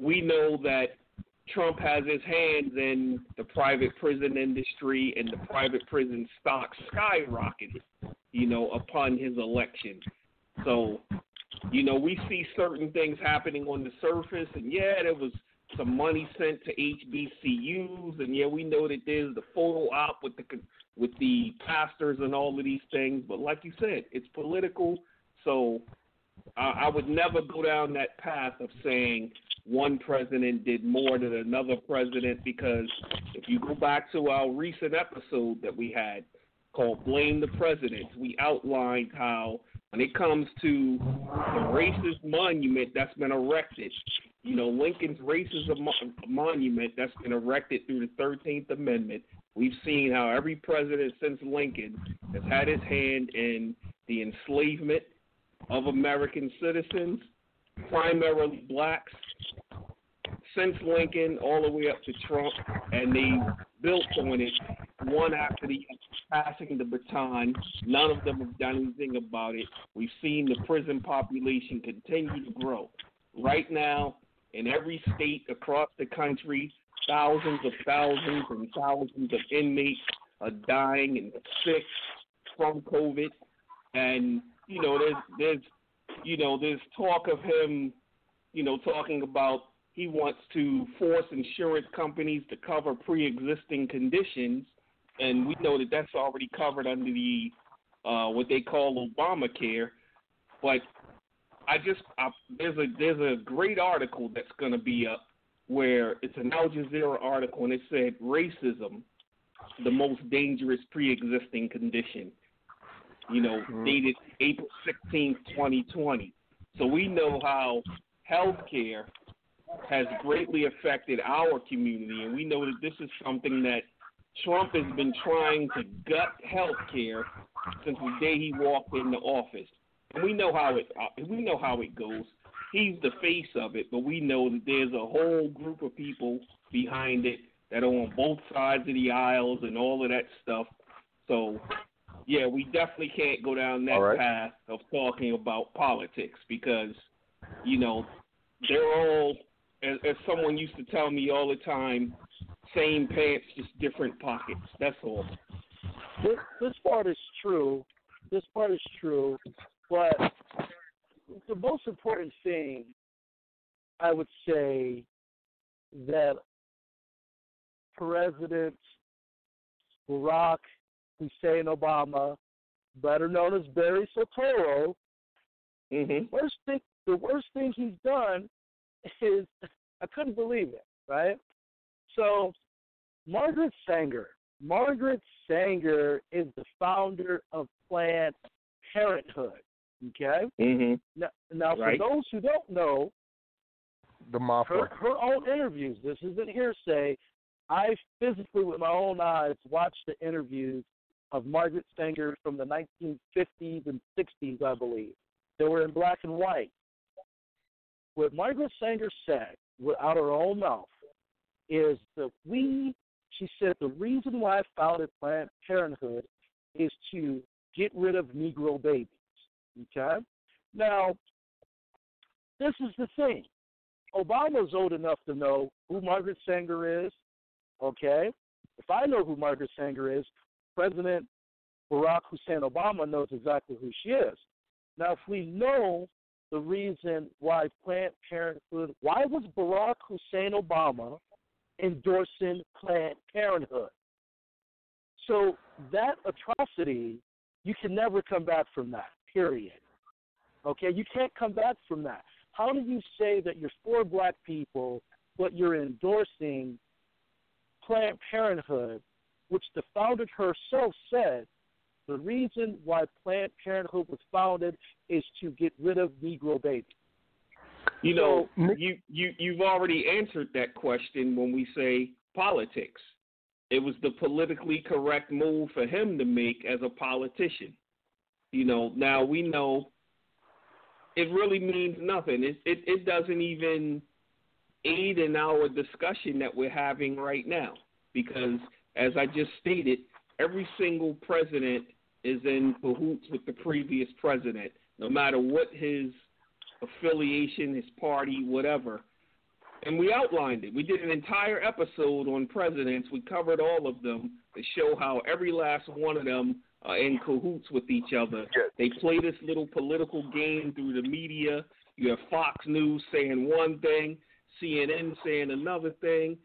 we know that Trump has his hands in the private prison industry, and the private prison stock skyrocketed, you know, upon his election. So, you know, we see certain things happening on the surface, and yeah, there was some money sent to HBCUs, and yeah, we know that there's the photo op with the pastors and all of these things, but like you said, it's political. So I would never go down that path of saying one president did more than another president, because if you go back to our recent episode that we had called Blame the President, we outlined how when it comes to the racist monument that's been erected, you know, Lincoln's racism monument that's been erected through the 13th Amendment, we've seen how every president since Lincoln has had his hand in the enslavement of American citizens, primarily blacks, since Lincoln all the way up to Trump, and they built on it one after the other, passing the baton. None of them have done anything about it. We've seen the prison population continue to grow. Right now, in every state across the country, thousands and thousands of inmates are dying and sick from COVID. And, you know, there's talk of him, you know, talking about he wants to force insurance companies to cover pre-existing conditions. And we know that that's already covered under the, what they call Obamacare. But there's a great article that's going to be up where it's an Al Jazeera article, and it said racism, the most dangerous pre-existing condition, you know, dated April 16, 2020. So we know how healthcare has greatly affected our community, and we know that this is something that Trump has been trying to gut healthcare since the day he walked into office. We know how it goes. He's the face of it, but we know that there's a whole group of people behind it that are on both sides of the aisles and all of that stuff. So, yeah, we definitely can't go down that path of talking about politics because, you know, they're all, as someone used to tell me all the time, same pants, just different pockets. That's all. This part is true. But the most important thing, I would say, that President Barack Hussein Obama, better known as Barry Sotelo, the worst thing he's done is, I couldn't believe it, right? So Margaret Sanger is the founder of Planned Parenthood. Okay? Now, for those who don't know, the mafia. Her own interviews. This isn't hearsay. I physically, with my own eyes, watched the interviews of Margaret Sanger from the 1950s and 60s, I believe. They were in black and white. What Margaret Sanger said, out her own mouth, is that she said, the reason why I founded Planned Parenthood is to get rid of Negro babies. Okay? Now, this is the thing. Obama's old enough to know who Margaret Sanger is. Okay? If I know who Margaret Sanger is, President Barack Hussein Obama knows exactly who she is. Now, if we know the reason why Planned Parenthood, why was Barack Hussein Obama endorsing Planned Parenthood? So that atrocity, you can never come back from that, period. Okay? You can't come back from that. How do you say that you're for black people, but you're endorsing Planned Parenthood, which the founder herself said, the reason why Planned Parenthood was founded is to get rid of Negro babies. You know, you've already answered that question when we say politics. It was the politically correct move for him to make as a politician. You know, now we know it really means nothing. It doesn't even aid in our discussion that we're having right now because, as I just stated, every single president is in cahoots with the previous president, no matter what his affiliation, his party, whatever. And we outlined it. We did an entire episode on presidents. We covered all of them to show how every last one of them are in cahoots with each other. They play this little political game through the media. You have Fox News saying one thing, CNN saying another thing,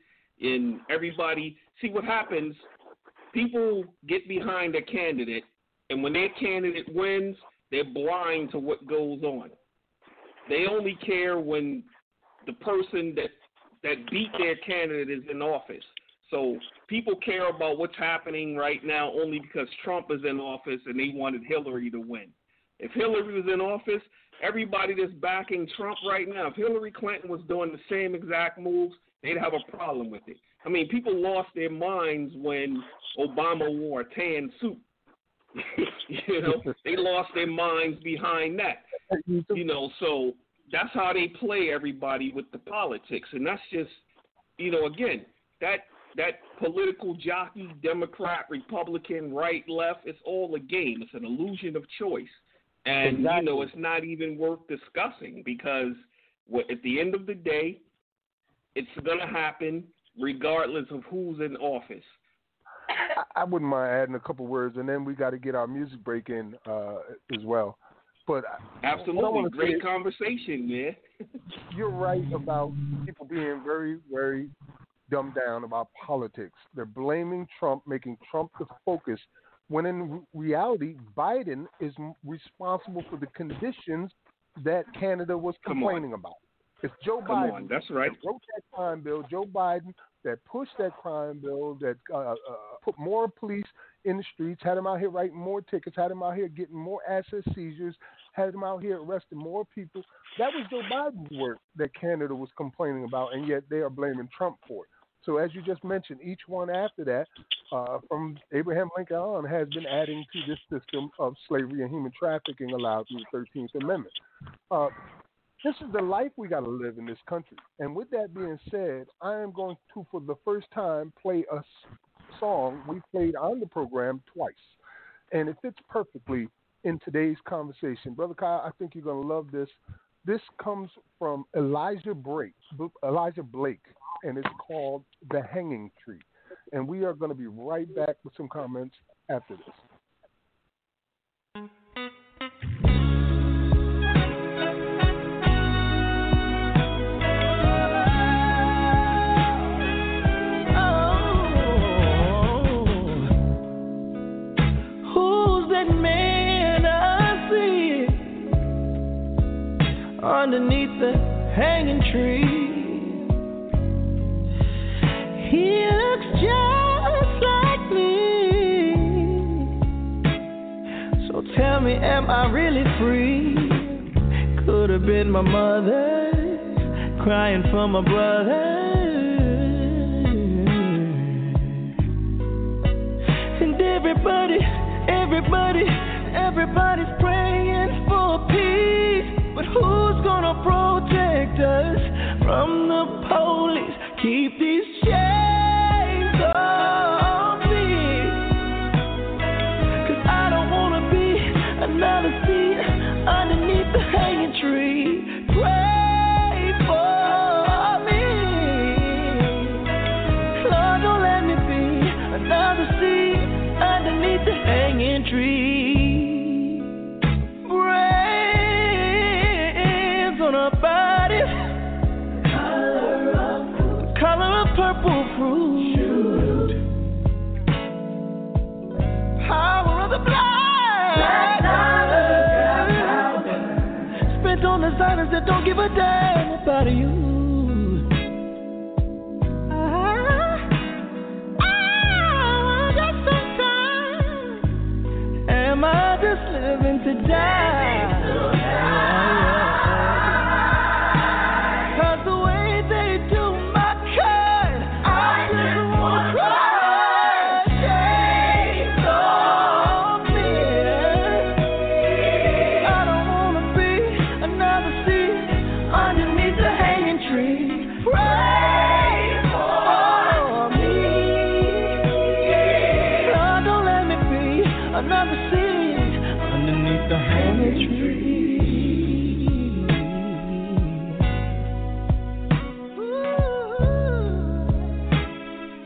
and everybody – see what happens – people get behind a candidate, and when their candidate wins, they're blind to what goes on. They only care when the person that beat their candidate is in office. So people care about what's happening right now only because Trump is in office and they wanted Hillary to win. If Hillary was in office, everybody that's backing Trump right now, if Hillary Clinton was doing the same exact moves, they'd have a problem with it. I mean, people lost their minds when Obama wore a tan suit. You know, they lost their minds behind that. You know, so that's how they play everybody with the politics. And that's just, you know, again, that political jockey, Democrat, Republican, right, left, it's all a game. It's an illusion of choice. And, exactly. You know, it's not even worth discussing because at the end of the day, it's going to happen regardless of who's in office. I wouldn't mind adding a couple words, and then we got to get our music break in as well. But absolutely, great conversation, man. You're right about people being very, very dumbed down about politics. They're blaming Trump, making Trump the focus, when in reality, Biden is responsible for the conditions that Canada was complaining about. It's Joe Biden. On, that's right. That wrote that crime bill. Joe Biden that pushed that crime bill, that put more police in the streets, had them out here writing more tickets, had them out here getting more asset seizures, had them out here arresting more people. That was Joe Biden's work that Canada was complaining about, and yet they are blaming Trump for it. So as you just mentioned, each one after that, from Abraham Lincoln on, has been adding to this system of slavery and human trafficking allowed through the 13th Amendment. This is the life we got to live in this country. And with that being said, I am going to, for the first time, play a song we played on the program twice. And it fits perfectly in today's conversation. Brother Kyle, I think you're going to love this. This comes from Elijah Blake, and it's called The Hanging Tree. And we are going to be right back with some comments after this. Underneath the hanging tree, he looks just like me. So tell me, am I really free? Could have been my mother, crying for my brother. And everybody's praying for peace. But who's gonna protect us from the police? Keep these chains on me, 'cause I don't wanna be another seed underneath the hanging tree. Pray for me, Lord, don't let me be another seed underneath the hanging tree. Brains on our bodies, color of purple fruit, shoot. Power of the blood. On the silence that don't give a damn about you. I wonder sometimes, am I just living to die? 'Cause the way they do my kind, I just wanna cry. Shades on me, I don't wanna be another seed underneath the hanging tree. Pray for me, Lord, don't let me be another seed underneath the hanging tree. Ooh. Take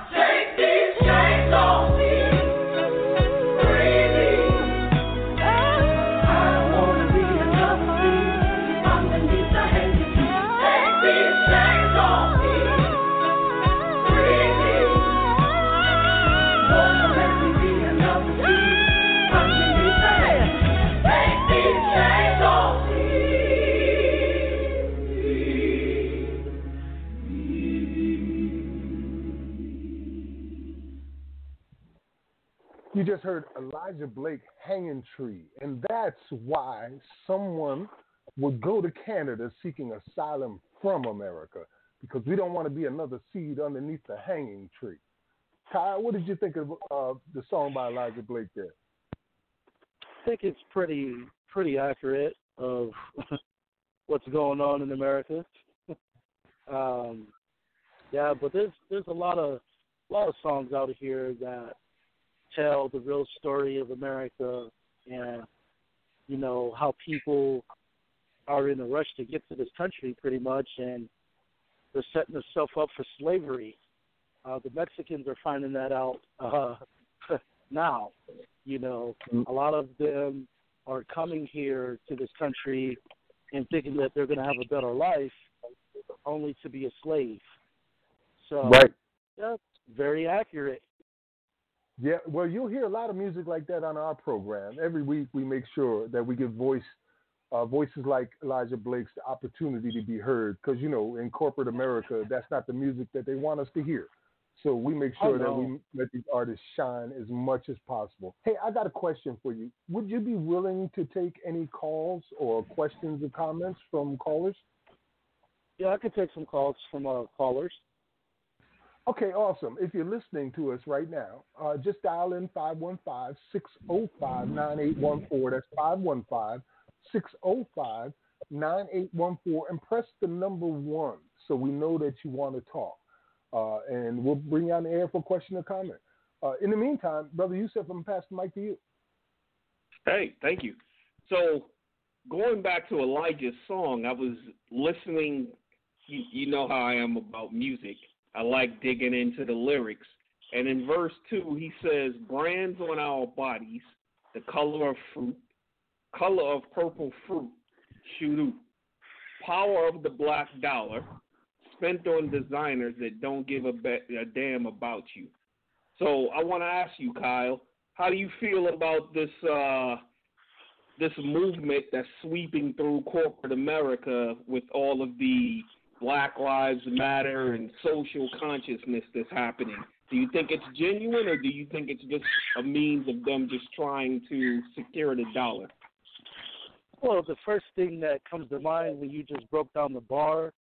these chains off me, free me. I don't wanna be another seed underneath the hanging tree. Take these chains off me, free me. Lord, don't let me be another seed underneath the hanging tree. Take these chains off me. You just heard Elijah Blake, Hanging Tree, and that's why someone would go to Canada seeking asylum from America, because we don't want to be another seed underneath the hanging tree. Kyle, what did you think of the song by Elijah Blake there? I think it's pretty accurate of what's going on in America. Yeah, but there's a lot of songs out here that tell the real story of America, and you know how people are in a rush to get to this country, pretty much, and they're setting themselves up for slavery. The Mexicans are finding that out now. You know, a lot of them are coming here to this country and thinking that they're going to have a better life, only to be a slave. So Right. that's very accurate. Yeah, well, you'll hear a lot of music like that on our program. Every week we make sure that we give voices like Elijah Blake's the opportunity to be heard, because, you know, in corporate America, that's not the music that they want us to hear. So we make sure that we let these artists shine as much as possible. Hey, I got a question for you. Would you be willing to take any calls or questions or comments from callers? Yeah, I could take some calls from callers. Okay, awesome. If you're listening to us right now, just dial in 515-605-9814. That's 515-605-9814 and press the number 1 so we know that you want to talk. And we'll bring you on the air for a question or comment. In the meantime, Brother Yusuf, I'm going to pass the mic to you. Hey, thank you. So going back to Elijah's song, I was listening. You know how I am about music. I like digging into the lyrics. And in verse 2, he says, brands on our bodies, the color of fruit, color of purple fruit, shuru, power of the black dollar, spent on designers that don't give a damn about you. So I want to ask you, Kyle, how do you feel about this movement that's sweeping through corporate America with all of the Black Lives Matter and social consciousness that's happening? Do you think it's genuine, or do you think it's just a means of them just trying to secure the dollar? Well, the first thing that comes to mind when you just broke down the bar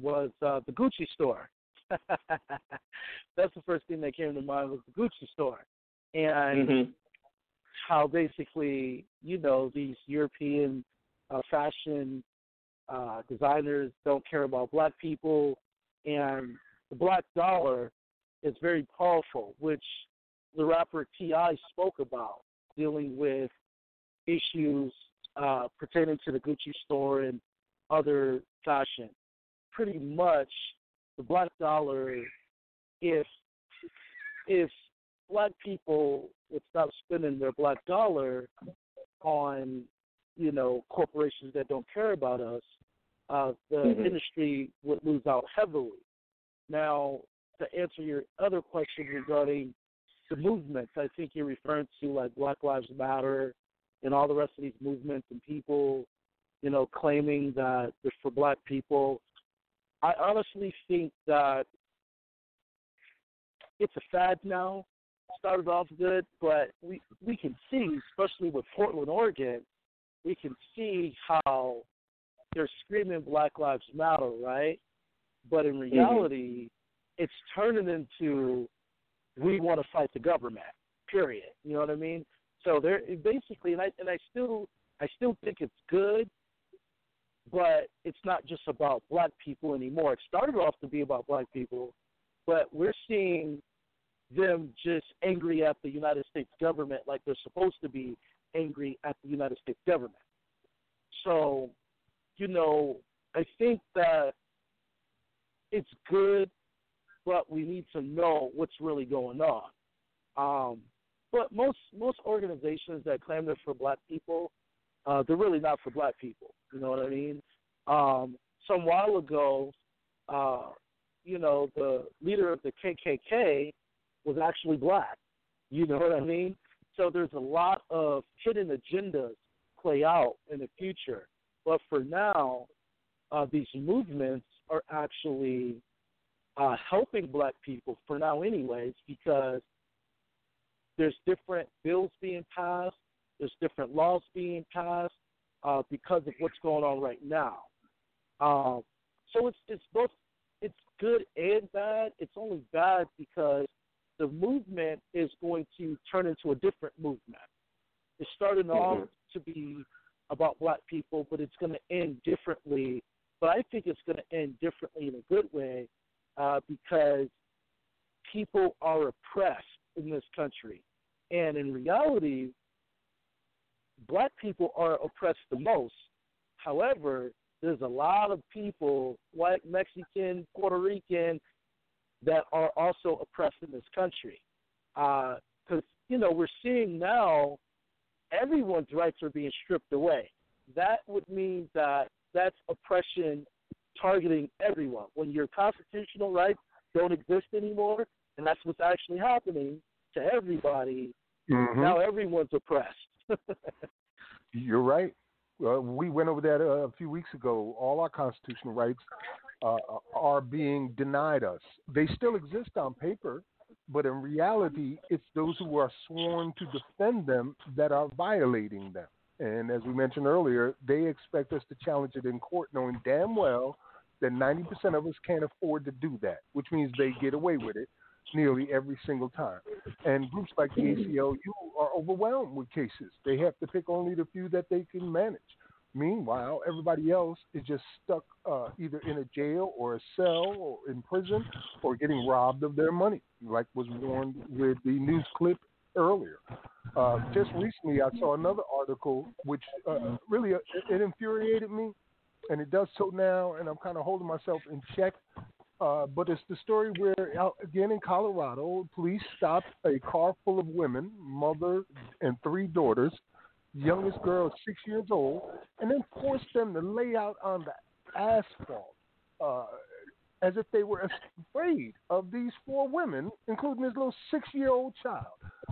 was the Gucci store. That's the first thing that came to mind was the Gucci store. And how basically, you know, these European fashion designers don't care about black people, and the black dollar is very powerful, which the rapper T.I. spoke about, dealing with issues pertaining to the Gucci store and other fashion. Pretty much the black dollar, if black people would stop spending their black dollar on, you know, corporations that don't care about us, the industry would lose out heavily. Now, to answer your other question regarding the movements, I think you're referring to like Black Lives Matter and all the rest of these movements and people, you know, claiming that they're for black people. I honestly think that it's a fad now. Started off good, but we can see, especially with Portland, Oregon, we can see how they're screaming Black Lives Matter, right? But in reality, it's turning into we want to fight the government, period. You know what I mean? So they're basically, and I still think it's good, but it's not just about black people anymore. It started off to be about black people, but we're seeing them just angry at the United States government like they're supposed to be angry at the United States government. So, you know, I think that it's good, but we need to know what's really going on. But most organizations that claim they're for black people, they're really not for black people. You know what I mean? Some while ago, you know, the leader of the KKK was actually black. You know what I mean? So there's a lot of hidden agendas play out in the future. But for now, these movements are actually helping black people for now anyways, because there's different bills being passed, there's different laws being passed because of what's going on right now. So it's both, it's good and bad. It's only bad because the movement is going to turn into a different movement. It's starting off to be about black people, but it's going to end differently. But I think it's going to end differently in a good way because people are oppressed in this country. And in reality, black people are oppressed the most. However, there's a lot of people, white, Mexican, Puerto Rican, that are also oppressed in this country. Because, you know, we're seeing now everyone's rights are being stripped away. That would mean that that's oppression targeting everyone. When your constitutional rights don't exist anymore, and that's what's actually happening to everybody, now everyone's oppressed. You're right. We went over that a few weeks ago. All our constitutional rights are being denied us. They still exist on paper, but in reality, it's those who are sworn to defend them that are violating them. And as we mentioned earlier, they expect us to challenge it in court, knowing damn well that 90% of us can't afford to do that, which means they get away with it nearly every single time. And groups like the ACLU are overwhelmed with cases. They have to pick only the few that they can manage. Meanwhile, everybody else is just stuck either in a jail or a cell or in prison or getting robbed of their money, like was warned with the news clip earlier. Just recently, I saw another article which really it infuriated me, and it does so now, and I'm kind of holding myself in check. But it's the story where, again, in Colorado, police stopped a car full of women, mother and three daughters, youngest girl 6 years old, and then forced them to lay out on the asphalt as if they were afraid of these four women, including this little 6-year-old child.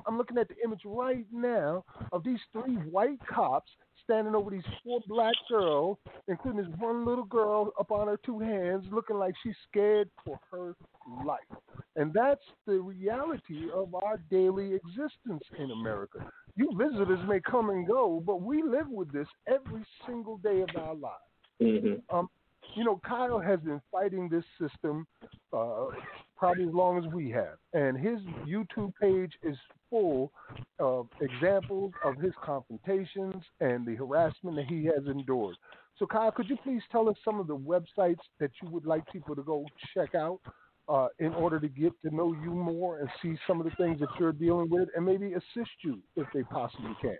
I'm looking at the image right now of these three white cops standing over these four black girls, including this one little girl up on her two hands, looking like she's scared for her life. And that's the reality of our daily existence in America. You visitors may come and go, but we live with this every single day of our lives. Mm-hmm. You know, Kyle has been fighting this system probably as long as we have. And his YouTube page is full of examples of his confrontations and the harassment that he has endured. So, Kyle, could you please tell us some of the websites that you would like people to go check out in order to get to know you more and see some of the things that you're dealing with and maybe assist you if they possibly can?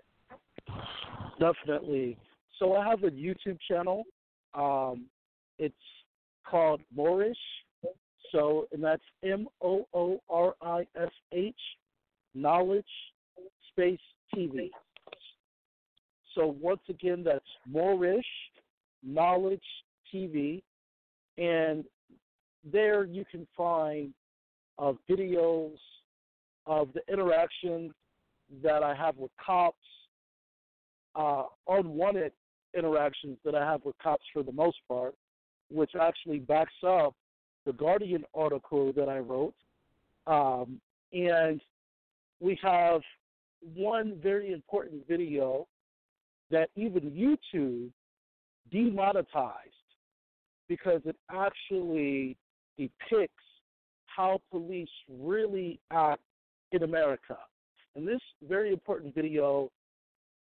Definitely. So I have a YouTube channel. It's called Moorish. So, and that's Moorishknowledge TV. So once again, that's Moorish Knowledge TV. And there you can find videos of the interaction that I have with cops, unwanted interactions that I have with cops for the most part, which actually backs up the Guardian article that I wrote. And we have one very important video that even YouTube demonetized because it actually depicts how police really act in America. And this very important video,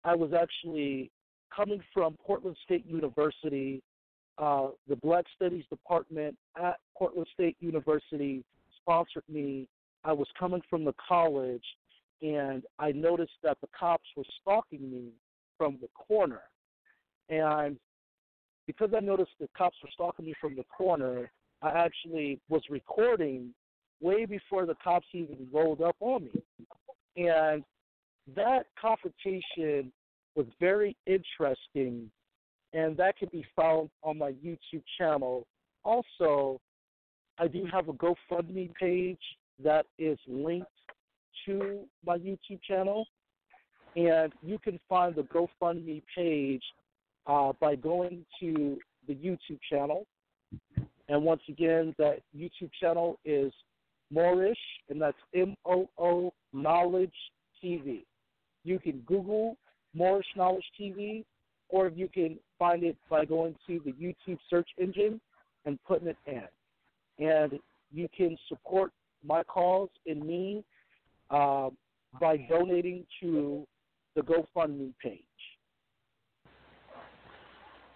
I was actually coming from Portland State University, the Black Studies Department at Portland State University sponsored me. I was coming from the college, and I noticed that the cops were stalking me from the corner. And because I noticed the cops were stalking me from the corner, I actually was recording way before the cops even rolled up on me. And that confrontation was very interesting, and that can be found on my YouTube channel. Also, I do have a GoFundMe page that is linked to my YouTube channel, and you can find the GoFundMe page by going to the YouTube channel. And once again, that YouTube channel is Moorish, and that's Moo Knowledge TV. You can Google Moorish Knowledge TV, or you can find it by going to the YouTube search engine and putting it in. And you can support my cause and me by donating to the GoFundMe page.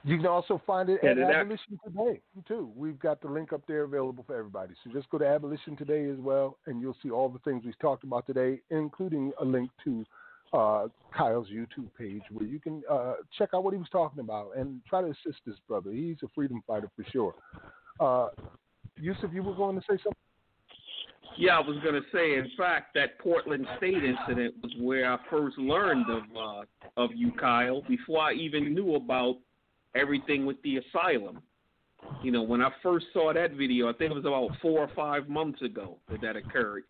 You can also find it at Abolition Today, too. We've got the link up there available for everybody. So just go to Abolition Today as well, and you'll see all the things we've talked about today, including a link to Kyle's YouTube page where you can check out what he was talking about and try to assist this brother. He's a freedom fighter for sure. Yusuf, you were going to say something? Yeah, I was going to say, in fact, that Portland State incident was where I first learned of you, Kyle, before I even knew about everything with the asylum. You know, when I first saw that video, I think it was about 4 or 5 months ago that occurred.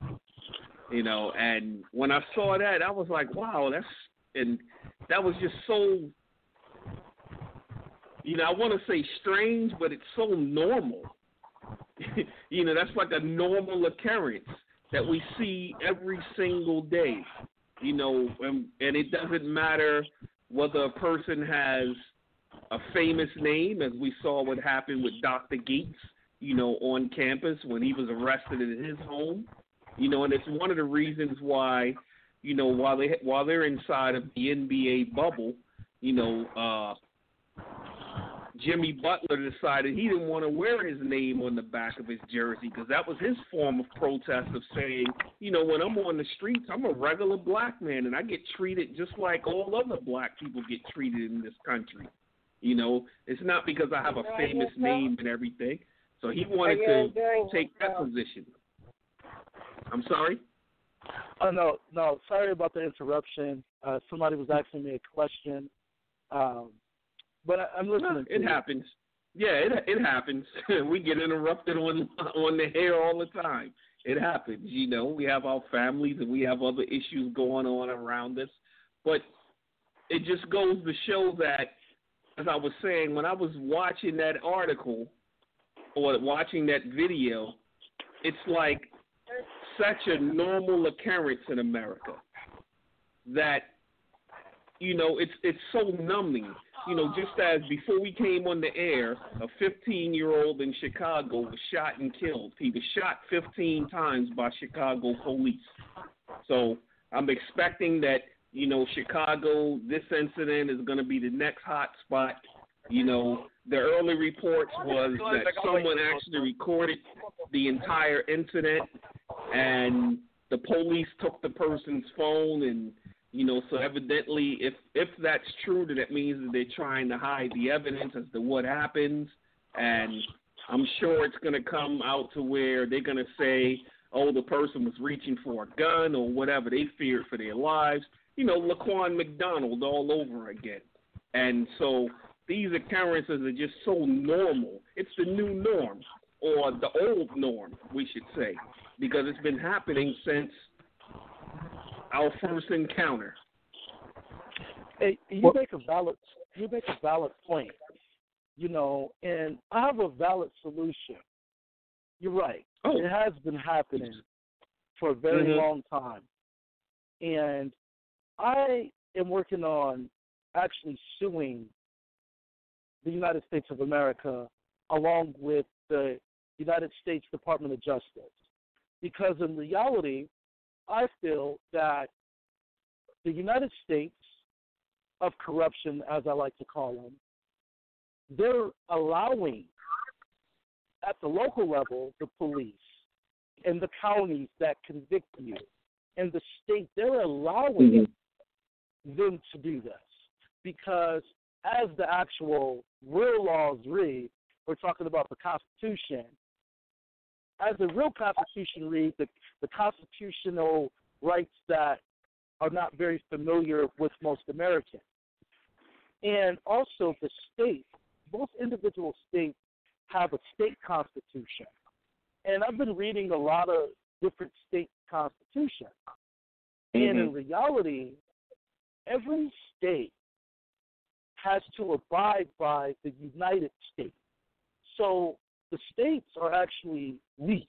You know, and when I saw that, I was like, wow, that was just so, you know, I want to say strange, but it's so normal. You know, that's like a normal occurrence that we see every single day, you know, and it doesn't matter whether a person has a famous name, as we saw what happened with Dr. Gates, you know, on campus when he was arrested in his home. You know, and it's one of the reasons why, you know, while they're inside of the NBA bubble, you know, Jimmy Butler decided he didn't want to wear his name on the back of his jersey because that was his form of protest of saying, you know, when I'm on the streets, I'm a regular black man and I get treated just like all other black people get treated in this country. You know, it's not because I have a famous name and everything. So he wanted to take that position. I'm sorry? Oh, no, sorry about the interruption. Somebody was asking me a question. But I'm listening. It happens. Yeah, it happens. We get interrupted on the air all the time. It happens, you know. We have our families and we have other issues going on around us. But it just goes to show that, as I was saying, when I was watching that article or watching that video, it's like such a normal occurrence in America that, you know, it's so numbing. You know, just as before we came on the air, a 15-year-old in Chicago was shot and killed. He was shot 15 times by Chicago police. So I'm expecting that, you know, Chicago, this incident is going to be the next hot spot. You know, the early reports was that someone actually recorded the entire incident and the police took the person's phone and, you know, so evidently if that's true, then it means that they're trying to hide the evidence as to what happens. And I'm sure it's going to come out to where they're going to say, oh, the person was reaching for a gun or whatever. They feared for their lives. You know, Laquan McDonald all over again. And so these occurrences are just so normal. It's the new norm, or the old norm, we should say, because it's been happening since our first encounter. Hey, you make a valid point, you know, and I have a valid solution. You're right. Oh. It has been happening for a very long time. And I am working on actually suing the United States of America along with the United States Department of Justice, because in reality, I feel that the United States of corruption, as I like to call them, they're allowing at the local level the police and the counties that convict you and the state, they're allowing them to do this because as the actual real laws read, we're talking about the Constitution. As the real Constitution reads, the constitutional rights that are not very familiar with most Americans. And also the state, most individual states have a state constitution. And I've been reading a lot of different state constitutions. And in reality, every state has to abide by the United States. So the states are actually leased.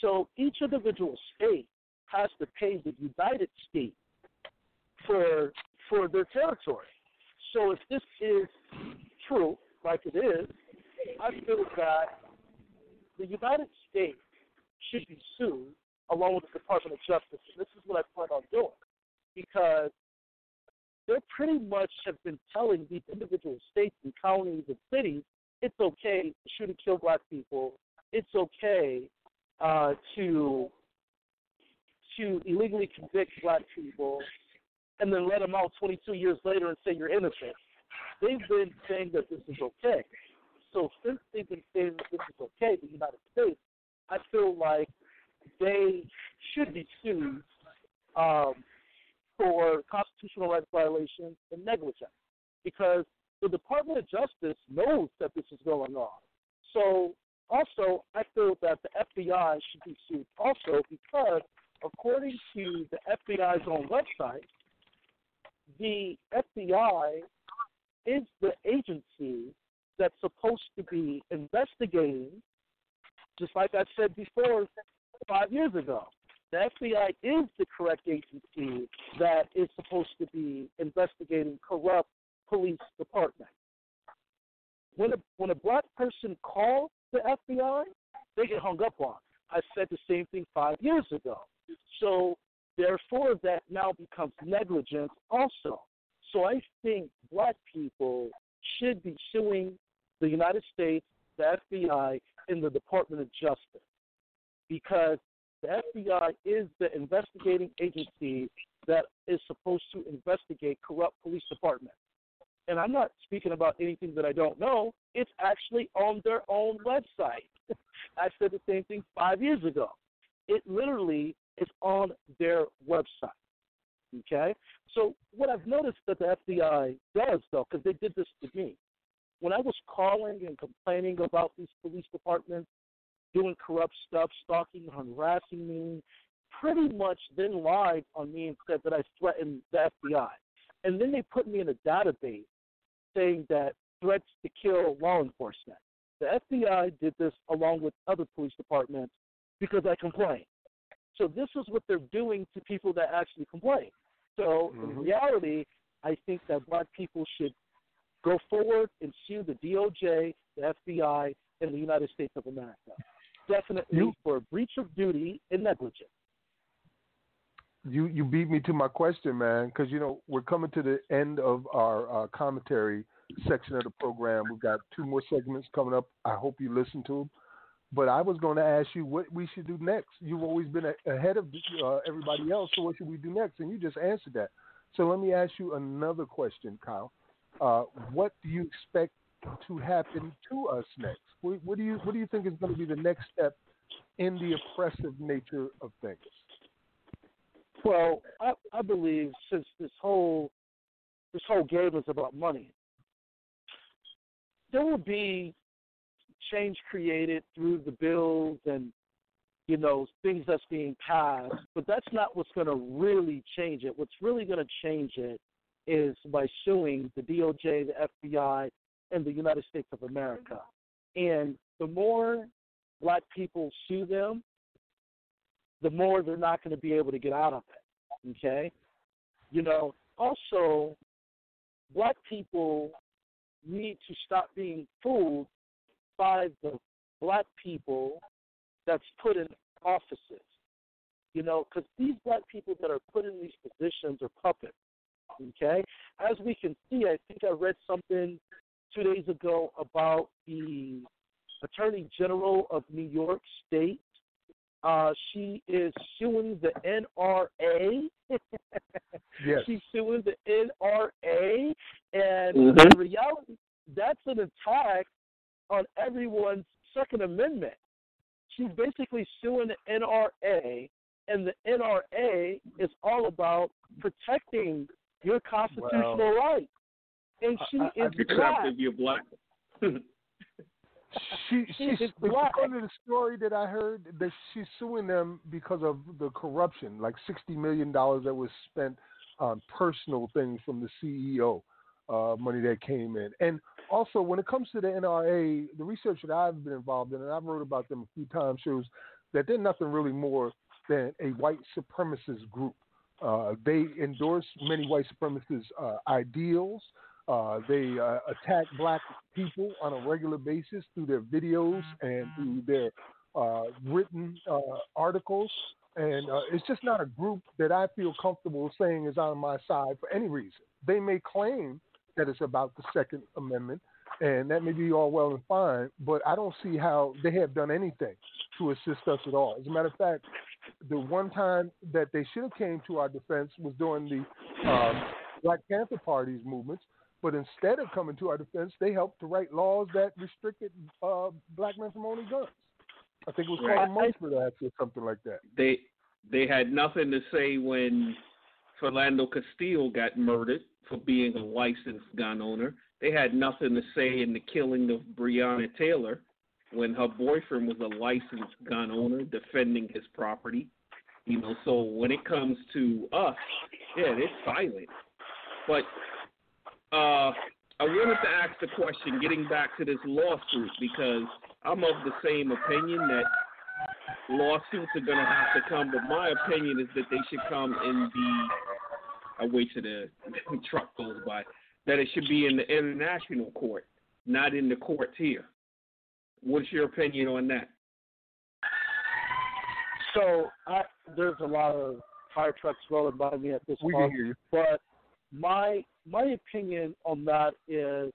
So each individual state has to pay the United States for their territory. So if this is true, like it is, I feel that the United States should be sued along with the Department of Justice. And this is what I plan on doing because they pretty much have been telling these individual states and counties and cities it's okay to shoot and kill black people. It's okay to illegally convict black people and then let them out 22 years later and say you're innocent. They've been saying that this is okay. So since they've been saying that this is okay, the United States, I feel like they should be sued for constitutional rights violations and negligence because the Department of Justice knows that this is going on. So also, I feel that the FBI should be sued also because, according to the FBI's own website, the FBI is the agency that's supposed to be investigating, just like I said before 5 years ago. The FBI is the correct agency that is supposed to be investigating corrupt police department. When a black person calls the FBI, they get hung up on. I said the same thing 5 years ago. So therefore, that now becomes negligence also. So I think black people should be suing the United States, the FBI, and the Department of Justice because the FBI is the investigating agency that is supposed to investigate corrupt police departments. And I'm not speaking about anything that I don't know. It's actually on their own website. I said the same thing 5 years ago. It literally is on their website, okay? So what I've noticed that the FBI does, though, because they did this to me, when I was calling and complaining about these police departments doing corrupt stuff, stalking, harassing me, pretty much then lied on me and said that I threatened the FBI. And then they put me in a database saying that threats to kill law enforcement. The FBI did this along with other police departments because I complained. So this is what they're doing to people that actually complain. So in reality, I think that black people should go forward and sue the DOJ, the FBI, and the United States of America. Definitely for breach of duty and negligence. You beat me to my question, man, because, you know, we're coming to the end of our commentary section of the program. We've got two more segments coming up. I hope you listen to them. But I was going to ask you what we should do next. You've always been ahead of everybody else, so what should we do next? And you just answered that. So let me ask you another question, Kyle. What do you expect to happen to us next? What do you think is going to be the next step in the oppressive nature of things? Well, I believe since this whole game is about money, there will be change created through the bills and, you know, things that's being passed, but that's not what's going to really change it. What's really going to change it is by suing the DOJ, the FBI, and the United States of America. And the more black people sue them, the more they're not going to be able to get out of it, okay? You know, also, black people need to stop being fooled by the black people that's put in offices, you know, because these black people that are put in these positions are puppets, okay? As we can see, I think I read something 2 days ago about the Attorney General of New York State. She is suing the NRA. Yes. She's suing the NRA. And in reality, that's an attack on everyone's Second Amendment. She's basically suing the NRA, and the NRA is all about protecting your constitutional rights. And she is black. You're black. She's according to the story that I heard, that she's suing them because of the corruption, like $60 million that was spent on personal things from the CEO, money that came in. And also, when it comes to the NRA, the research that I've been involved in, and I've wrote about them a few times, shows that they're nothing really more than a white supremacist group. They endorse many white supremacist ideals. They attack black people on a regular basis through their videos and through their written articles. And it's just not a group that I feel comfortable saying is on my side for any reason. They may claim that it's about the Second Amendment, and that may be all well and fine, but I don't see how they have done anything to assist us at all. As a matter of fact, the one time that they should have came to our defense was during the Black Panther Party's movements. But instead of coming to our defense, they helped to write laws that restricted black men from owning guns. I think it was called Lunsford Lane or something like that. They had nothing to say when Philando Castile got murdered for being a licensed gun owner. They had nothing to say in the killing of Breonna Taylor when her boyfriend was a licensed gun owner defending his property. You know, so when it comes to us, yeah, it's silent. But I wanted to ask the question, getting back to this lawsuit, because I'm of the same opinion that lawsuits are going to have to come, but my opinion is that they should come in the, I wait till the truck goes by, that it should be in the international court, not in the courts here. What's your opinion on that? So there's a lot of fire trucks rolling by me at this point, but my opinion on that is,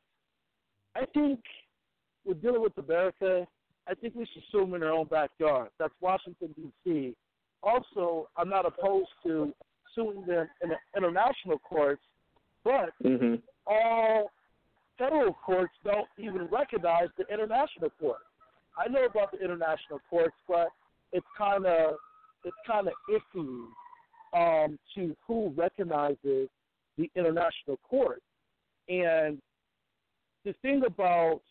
I think we're dealing with America. I think we should sue them in our own backyard. That's Washington, D.C. Also, I'm not opposed to suing them in the international courts, but all federal courts don't even recognize the international court. I know about the international courts, but it's kind of iffy to who recognizes the international court. And the thing about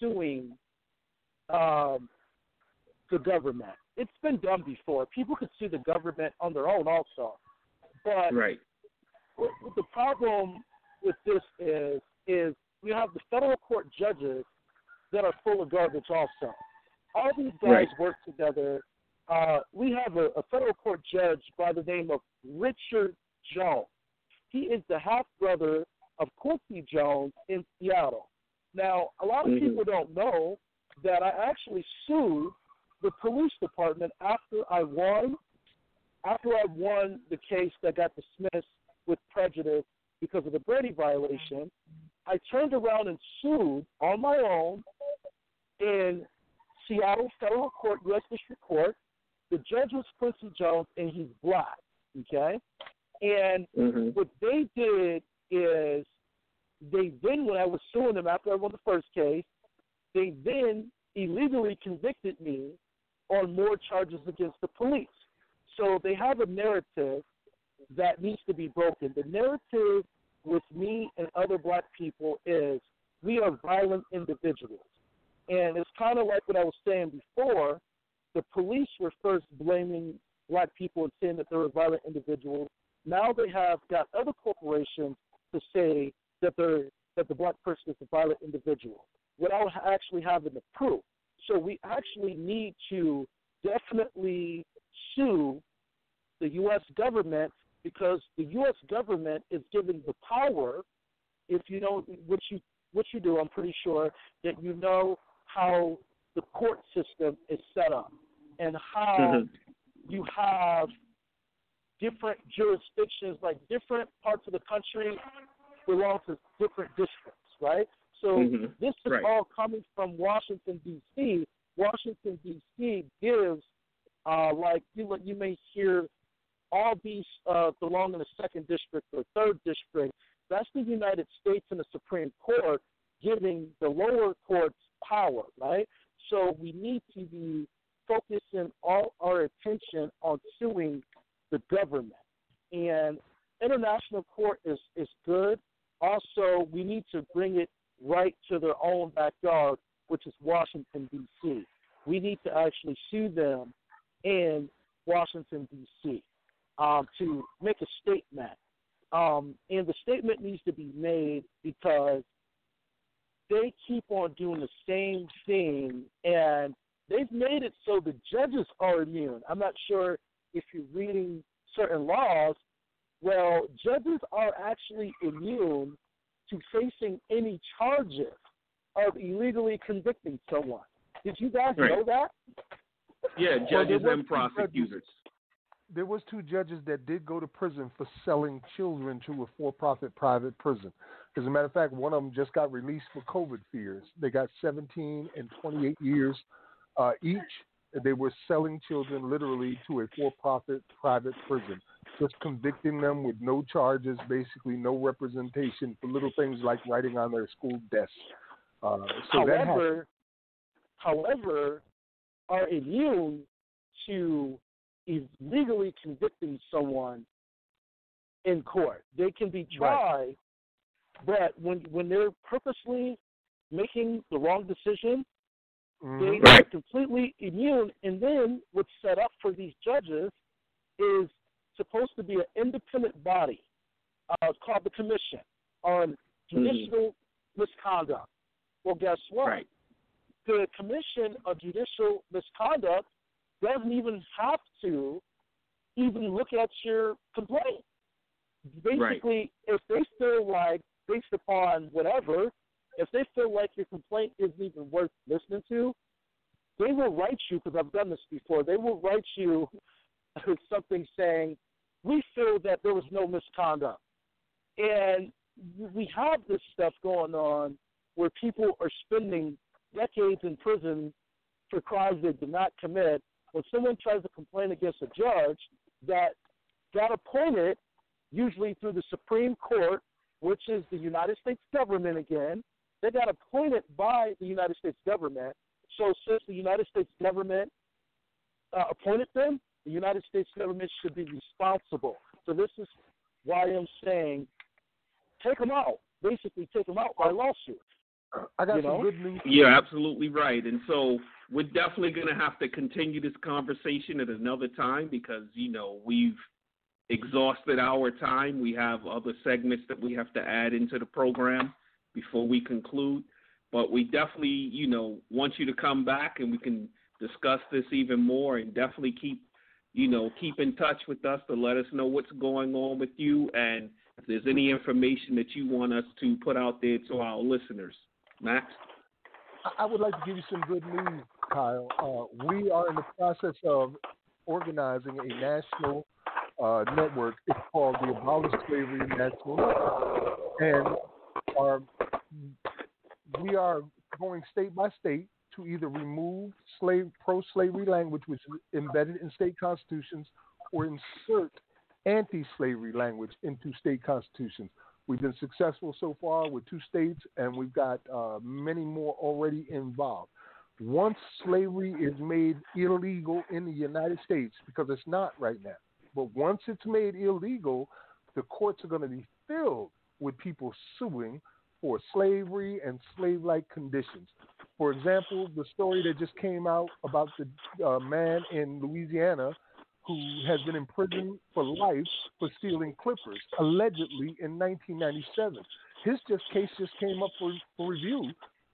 suing the government, it's been done before. People could sue the government on their own also. But right. The problem with this is we have the federal court judges that are full of garbage also. All these guys right. work together. We have a federal court judge by the name of Richard Jones. He is the half-brother of Quincy Jones in Seattle. Now, a lot of mm-hmm. people don't know that I actually sued the police department after I won the case that got dismissed with prejudice because of the Brady violation. I turned around and sued on my own in Seattle Federal Court, U.S. District Court. The judge was Quincy Jones, and he's black, okay? And mm-hmm. what they did is they then, when I was suing them after I won the first case, they then illegally convicted me on more charges against the police. So they have a narrative that needs to be broken. The narrative with me and other black people is we are violent individuals. And it's kind of like what I was saying before. The police were first blaming black people and saying that they were violent individuals. Now they have got other corporations to say that the black person is a violent individual without actually having the proof. So we actually need to definitely sue the U.S. government because the U.S. government is given the power. If you know what you do, I'm pretty sure that you know how the court system is set up and how mm-hmm. you have different jurisdictions, like different parts of the country belong to different districts, right? So mm-hmm. this is right. all coming from Washington, D.C. Washington, D.C. gives, like you may hear, all these belong in the second district or third district. That's the United States and the Supreme Court giving the lower courts power, right? So we need to be focusing all our attention on suing the government. And international court is good. Also, we need to bring it right to their own backyard, which is Washington, D.C. We need to actually sue them in Washington, D.C. To make a statement. And the statement needs to be made because they keep on doing the same thing, and they've made it so the judges are immune. I'm not sure if you're reading certain laws. Well, judges are actually immune to facing any charges of illegally convicting someone. Did you guys right. know that? Yeah, judges and prosecutors. There was two judges that did go to prison for selling children to a for-profit private prison. As a matter of fact, one of them just got released for COVID fears. They got 17 and 28 years each. They were selling children literally to a for-profit private prison, just convicting them with no charges, basically no representation for little things like writing on their school desk. However, are immune to illegally convicting someone in court. They can be tried, right. but when they're purposely making the wrong decision, mm-hmm. they are completely immune. And then what's set up for these judges is supposed to be an independent body called the Commission on Judicial mm-hmm. Misconduct. Well, guess what? Right. The Commission on Judicial Misconduct doesn't even have to even look at your complaint. Basically, right. if they feel like, based upon whatever, if they feel like your complaint isn't even worth listening to, they will write you, because I've done this before, they will write you something saying, we feel that there was no misconduct. And we have this stuff going on where people are spending decades in prison for crimes they did not commit. When someone tries to complain against a judge that got appointed, usually through the Supreme Court, which is the United States government again, they got appointed by the United States government. So since the United States government appointed them, the United States government should be responsible. So this is why I'm saying take them out. Basically take them out by lawsuit. I got some good news. You're absolutely right. And so we're definitely going to have to continue this conversation at another time because, we've exhausted our time. We have other segments that we have to add into the program before we conclude. But we definitely, you know, want you to come back and we can discuss this even more, and definitely keep in touch with us to let us know what's going on with you and if there's any information that you want us to put out there to our listeners. Max? I would like to give you some good news, Kyle. We are in the process of organizing a national network. It's called the Abolish Slavery National Network. And we are going state by state to either remove pro-slavery language, which is embedded in state constitutions, or insert anti-slavery language into state constitutions. We've been successful so far with 2 states, and we've got many more already involved. Once slavery is made illegal in the United States, because it's not right now, but once it's made illegal, the courts are going to be filled with people suing for slavery and slave-like conditions. For example, the story that just came out about the man in Louisiana who has been in prison for life for stealing clippers, allegedly in 1997. His case came up for review,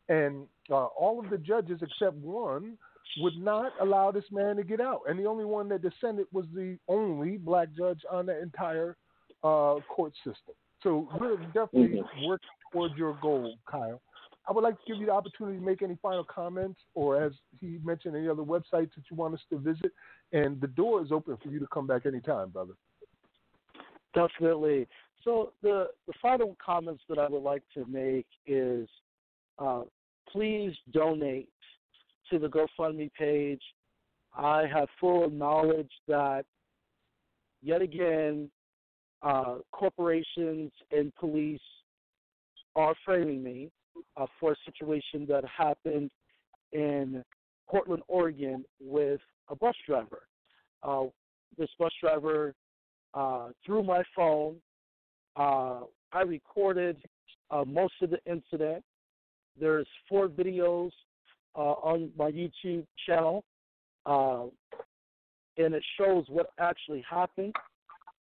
and all of the judges except one would not allow this man to get out. And the only one that dissented was the only black judge on the entire court system. So we're definitely working towards your goal, Kyle. I would like to give you the opportunity to make any final comments, or, as he mentioned, any other websites that you want us to visit. And the door is open for you to come back anytime, brother. Definitely. So the final comments that I would like to make is please donate to the GoFundMe page. I have full knowledge that, yet again, corporations and police are framing me for a situation that happened in Portland, Oregon, with a bus driver. This bus driver threw my phone. I recorded most of the incident. There's 4 videos on my YouTube channel, and it shows what actually happened.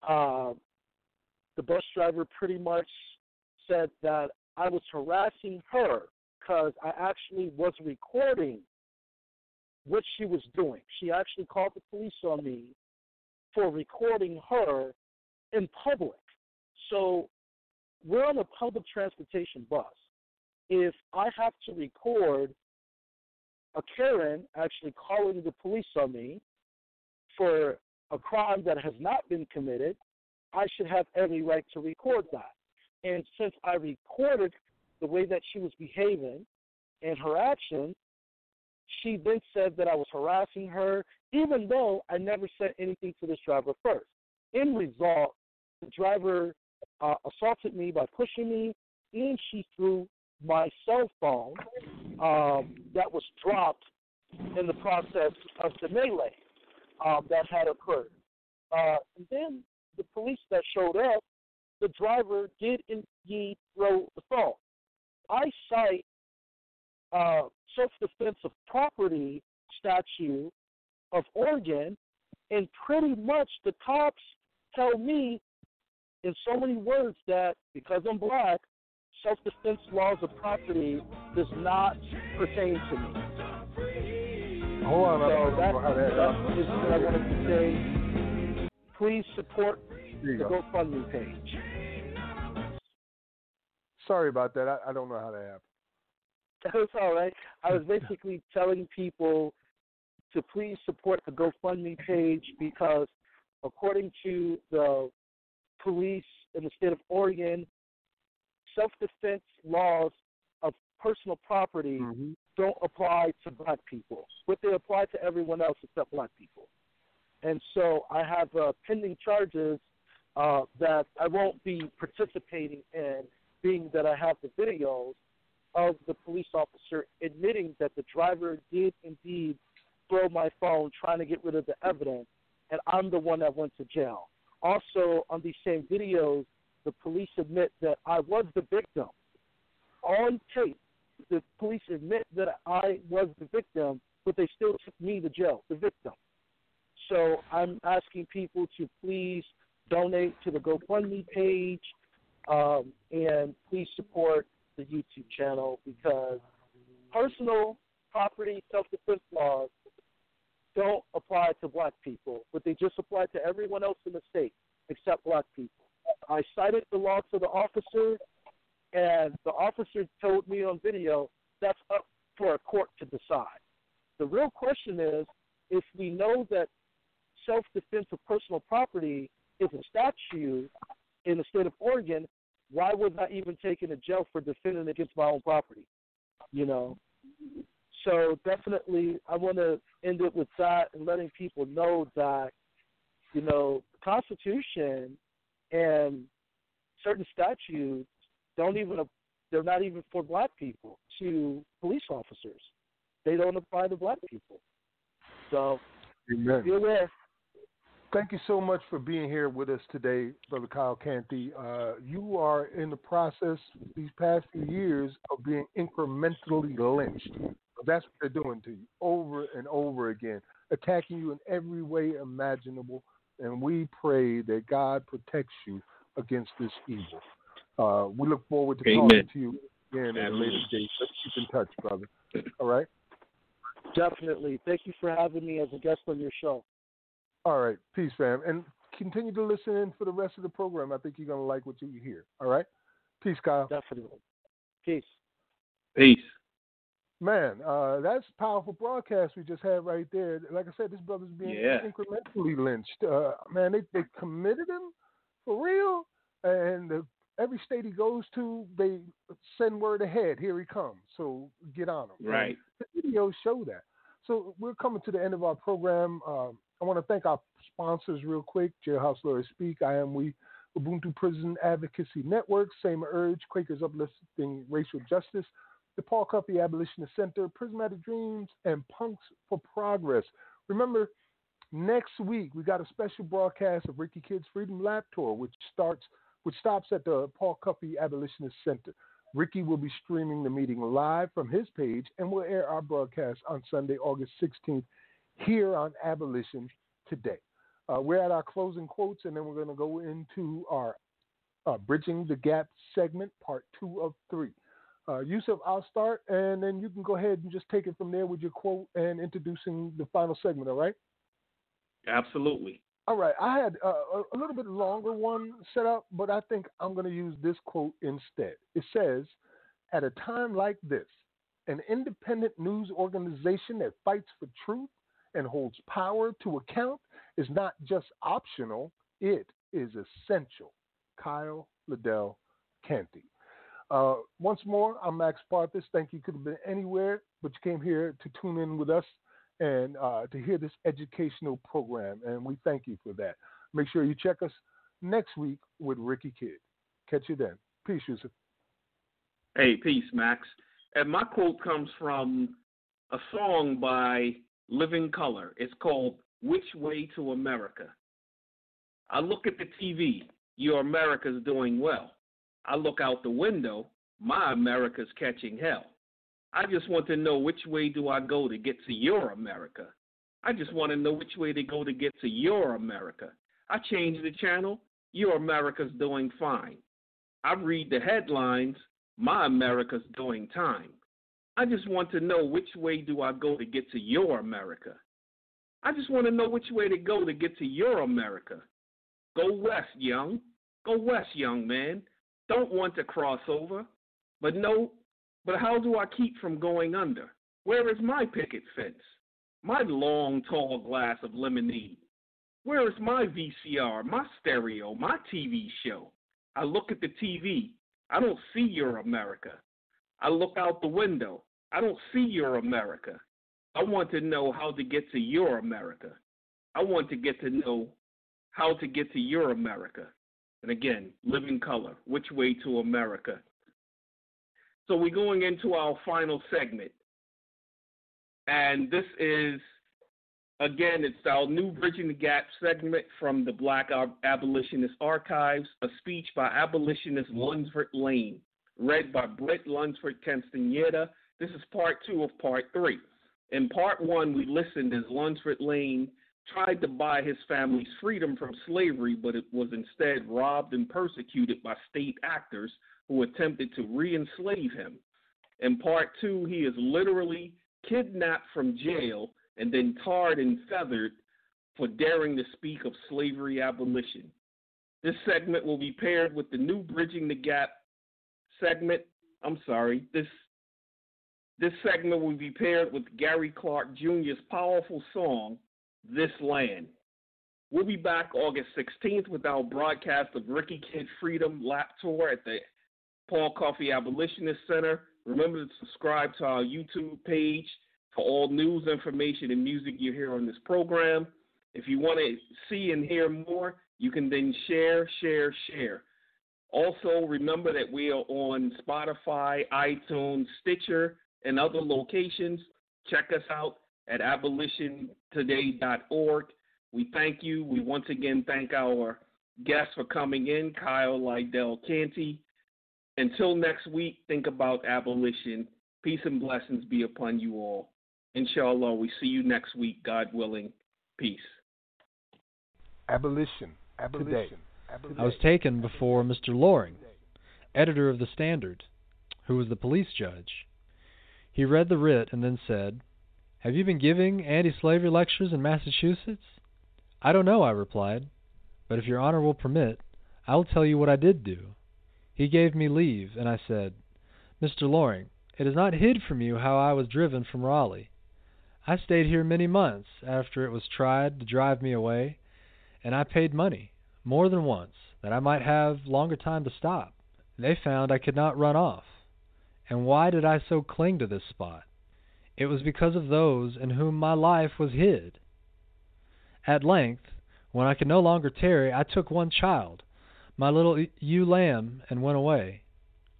The bus driver pretty much said that I was harassing her because I actually was recording what she was doing. She actually called the police on me for recording her in public. So we're on a public transportation bus. If I have to record a Karen actually calling the police on me for a crime that has not been committed, I should have every right to record that. And since I recorded the way that she was behaving and her actions, she then said that I was harassing her, even though I never said anything to this driver first. In result, the driver assaulted me by pushing me, and she threw my cell phone that was dropped in the process of the melee that had occurred. And then the police that showed up, the driver did indeed throw the phone. I cite self-defense of property statute of Oregon, and pretty much the cops tell me in so many words that because I'm black, self-defense laws of property does not pertain to me. Hold on, so that is what I wanted to say. Please support the GoFundMe page. Sorry about that. I don't know how that happened. That's all right. I was basically telling people to please support the GoFundMe page because, according to the police in the state of Oregon, self-defense laws of personal property don't apply to black people, but they apply to everyone else except black people. And so I have pending charges that I won't be participating in, being that I have the videos of the police officer admitting that the driver did indeed throw my phone trying to get rid of the evidence, and I'm the one that went to jail. Also, on these same videos, the police admit that I was the victim. On tape, the police admit that I was the victim, but they still took me to jail, the victim. So I'm asking people to please donate to the GoFundMe page, and please support the YouTube channel, because personal property self-defense laws don't apply to black people, but they just apply to everyone else in the state except black people. I cited the law to the officer, and the officer told me on video that's up for a court to decide. The real question is, if we know that self-defense of personal property is a statute in the state of Oregon, why was I even taken to jail for defending against my own property? You know? So definitely I want to end it with that and letting people know that, you know, the Constitution and certain statutes don't even, they're not even for black people, to police officers. They don't apply to black people. So, deal with. Thank you so much for being here with us today, Brother Kyle Canty. You are in the process these past few years of being incrementally lynched. That's what they're doing to you over and over again, attacking you in every way imaginable. And we pray that God protects you against this evil. We look forward to talking to you again at a later date. Let's keep in touch, brother. All right? Definitely. Thank you for having me as a guest on your show. All right. Peace, fam. And continue to listen in for the rest of the program. I think you're going to like what you hear. All right? Peace, Kyle. Definitely. Peace. Peace. Man, that's powerful broadcast we just had right there. Like I said, this brother's being incrementally lynched. Man, they committed him for real. And every state he goes to, they send word ahead. Here he comes. So get on him. Right. The videos show that. So we're coming to the end of our program. I want to thank our sponsors real quick. Jailhouse Lawyers Speak, I Am We, Ubuntu Prison Advocacy Network, Same Urge, Quakers Uplifting Racial Justice, the Paul Cuffee Abolitionist Center, Prismatic Dreams, and Punks for Progress. Remember, next week we got a special broadcast of Ricky Kidd's Freedom Lab Tour, which stops at the Paul Cuffee Abolitionist Center. Ricky will be streaming the meeting live from his page, and will air our broadcast on Sunday, August 16th, here on Abolition Today. We're at our closing quotes, and then we're going to go into our Bridging the Gap segment, part 2 of 3. Yusuf, I'll start, and then you can go ahead and just take it from there with your quote and introducing the final segment, all right? Absolutely. All right. I had a little bit longer one set up, but I think I'm going to use this quote instead. It says, "At a time like this, an independent news organization that fights for truth and holds power to account is not just optional, it is essential." Kyle Lydell Canty. Once more, I'm Max Parthas. Thank you. Could have been anywhere, but you came here to tune in with us and to hear this educational program, and we thank you for that. Make sure you check us next week with Ricky Kidd. Catch you then. Peace, Yusuf. Hey, peace, Max. And my quote comes from a song by Living Colour. It's called "Which Way to America." I look at the TV. Your America's doing well. I look out the window. My America's catching hell. I just want to know which way do I go to get to your America. I just want to know which way to go to get to your America. I change the channel. Your America's doing fine. I read the headlines. My America's doing time. I just want to know which way do I go to get to your America. I just want to know which way to get to your America. Go west, young. Go west, young man. Don't want to cross over. But how do I keep from going under? Where is my picket fence? My long, tall glass of lemonade? Where is my VCR, my stereo, my TV show? I look at the TV. I don't see your America. I look out the window. I don't see your America. I want to know how to get to your America. I want to get to know how to get to your America. And again, Living Colour, Which Way to America. So we're going into our final segment. And this is, again, it's our new Bridging the Gap segment from the Black Abolitionist Archives, a speech by abolitionist Lunsford Lane, read by Brett Lunsford Castaneda. This is part 2 of part 3. In part 1, we listened as Lunsford Lane tried to buy his family's freedom from slavery, but it was instead robbed and persecuted by state actors who attempted to re-enslave him. In part two, he is literally kidnapped from jail and then tarred and feathered for daring to speak of slavery abolition. This segment will be paired with the new Bridging the Gap segment. This segment will be paired with Gary Clark Jr.'s powerful song, This Land. We'll be back August 16th with our broadcast of Ricky Kidd Freedom Lap Tour at the Paul Cuffee Abolitionist Center. Remember to subscribe to our YouTube page for all news, information, and music you hear on this program. If you want to see and hear more, you can then share. Also, remember that we are on Spotify, iTunes, Stitcher, and other locations. Check us out at abolitiontoday.org. We thank you. We once again thank our guests for coming in, Kyle Lydell Canty. Until next week, think about abolition. Peace and blessings be upon you all. Inshallah, we see you next week, God willing. Peace. Abolition. I was taken before Mr. Loring, editor of The Standard, who was the police judge. He read the writ and then said, "Have you been giving anti-slavery lectures in Massachusetts?" "I don't know," I replied, "but if your honor will permit, I will tell you what I did do." He gave me leave, and I said, "Mr. Loring, it is not hid from you how I was driven from Raleigh. I stayed here many months after it was tried to drive me away, and I paid money, more than once, that I might have longer time to stop. They found I could not run off. And why did I so cling to this spot? It was because of those in whom my life was hid. At length, when I could no longer tarry, I took one child, my little ewe lamb, and went away.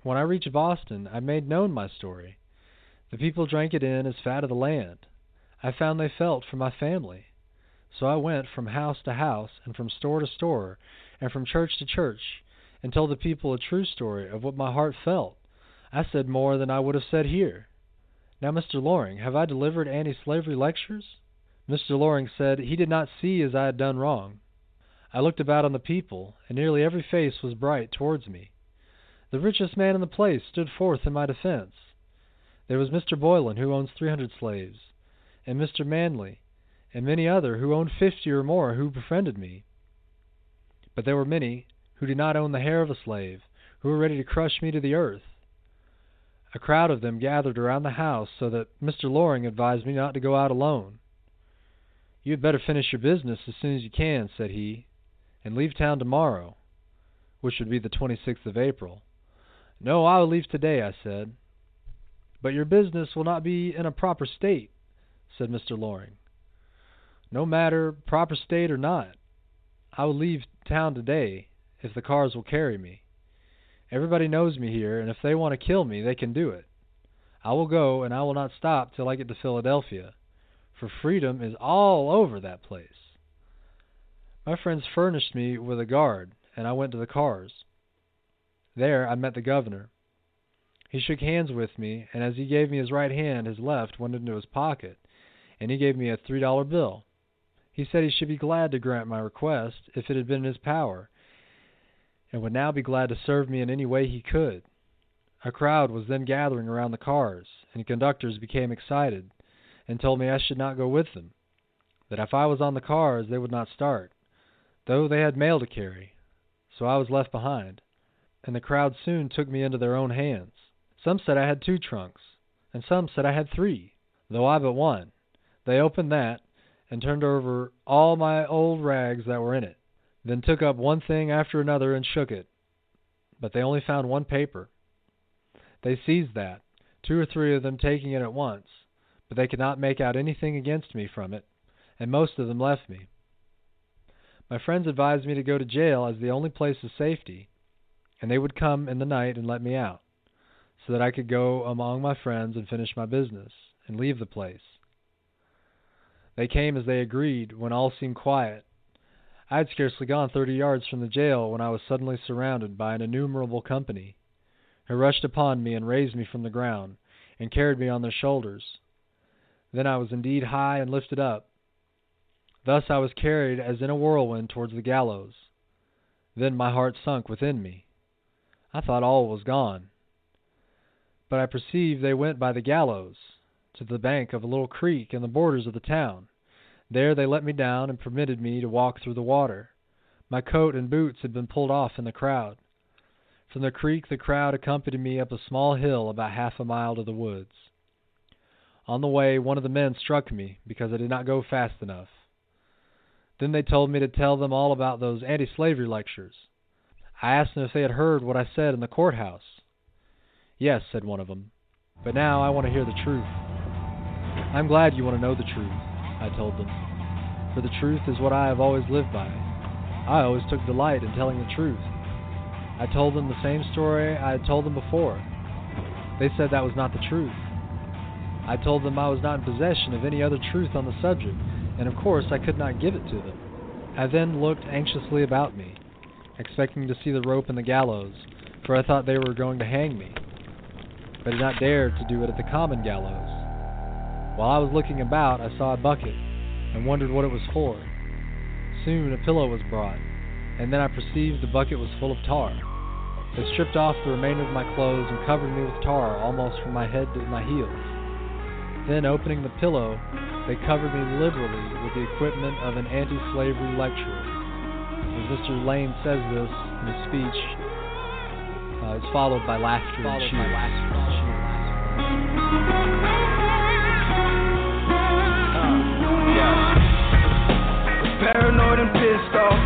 When I reached Boston, I made known my story. The people drank it in as fat of the land. I found they felt for my family. So I went from house to house, and from store to store, and from church to church, and told the people a true story of what my heart felt. I said more than I would have said here. Now, Mr. Loring, have I delivered anti-slavery lectures?" Mr. Loring said he did not see as I had done wrong. I looked about on the people, and nearly every face was bright towards me. The richest man in the place stood forth in my defense. There was Mr. Boylan, who owns 300 slaves, and Mr. Manley, and many other who owned 50 or more who befriended me. But there were many who did not own the hair of a slave, who were ready to crush me to the earth. A crowd of them gathered around the house, so that Mr. Loring advised me not to go out alone. "You had better finish your business as soon as you can," said he, "and leave town tomorrow," which would be the 26th of April. "No, I will leave today," I said. "But your business will not be in a proper state," said Mr. Loring. "No matter, proper state or not, I will leave town today if the cars will carry me. Everybody knows me here, and if they want to kill me, they can do it. I will go, and I will not stop till I get to Philadelphia, for freedom is all over that place." My friends furnished me with a guard, and I went to the cars. There I met the governor. He shook hands with me, and as he gave me his right hand, his left went into his pocket, and he gave me a $3 bill. He said he should be glad to grant my request if it had been in his power, and would now be glad to serve me in any way he could. A crowd was then gathering around the cars, and conductors became excited, and told me I should not go with them, that if I was on the cars they would not start, though they had mail to carry, so I was left behind, and the crowd soon took me into their own hands. Some said I had 2 trunks, and some said I had 3, though I but one. They opened that, and turned over all my old rags that were in it, then took up one thing after another and shook it, but they only found one paper. They seized that, 2 or 3 of them taking it at once, but they could not make out anything against me from it, and most of them left me. My friends advised me to go to jail as the only place of safety, and they would come in the night and let me out, so that I could go among my friends and finish my business, and leave the place. They came as they agreed, when all seemed quiet. I had scarcely gone 30 yards from the jail when I was suddenly surrounded by an innumerable company, who rushed upon me and raised me from the ground, and carried me on their shoulders. Then I was indeed high and lifted up. Thus I was carried as in a whirlwind towards the gallows. Then my heart sunk within me. I thought all was gone. But I perceived they went by the gallows, to the bank of a little creek in the borders of the town. There they let me down and permitted me to walk through the water. My coat and boots had been pulled off in the crowd. From the creek the crowd accompanied me up a small hill about half a mile to the woods. On the way one of the men struck me because I did not go fast enough. Then they told me to tell them all about those anti-slavery lectures. I asked them if they had heard what I said in the courthouse. Yes, said one of them, but now I want to hear the truth. I'm glad you want to know the truth, I told them, for the truth is what I have always lived by. I always took delight in telling the truth. I told them the same story I had told them before. They said that was not the truth. I told them I was not in possession of any other truth on the subject, and of course I could not give it to them. I then looked anxiously about me, expecting to see the rope and the gallows, for I thought they were going to hang me, but did not dare to do it at the common gallows. While I was looking about, I saw a bucket, and wondered what it was for. Soon a pillow was brought, and then I perceived the bucket was full of tar. They stripped off the remainder of my clothes and covered me with tar almost from my head to my heels. Then, opening the pillow, they covered me liberally with the equipment of an anti-slavery lecturer. As Mr. Lane says this in his speech, it's followed by laughter and cheers. Was paranoid and pissed off.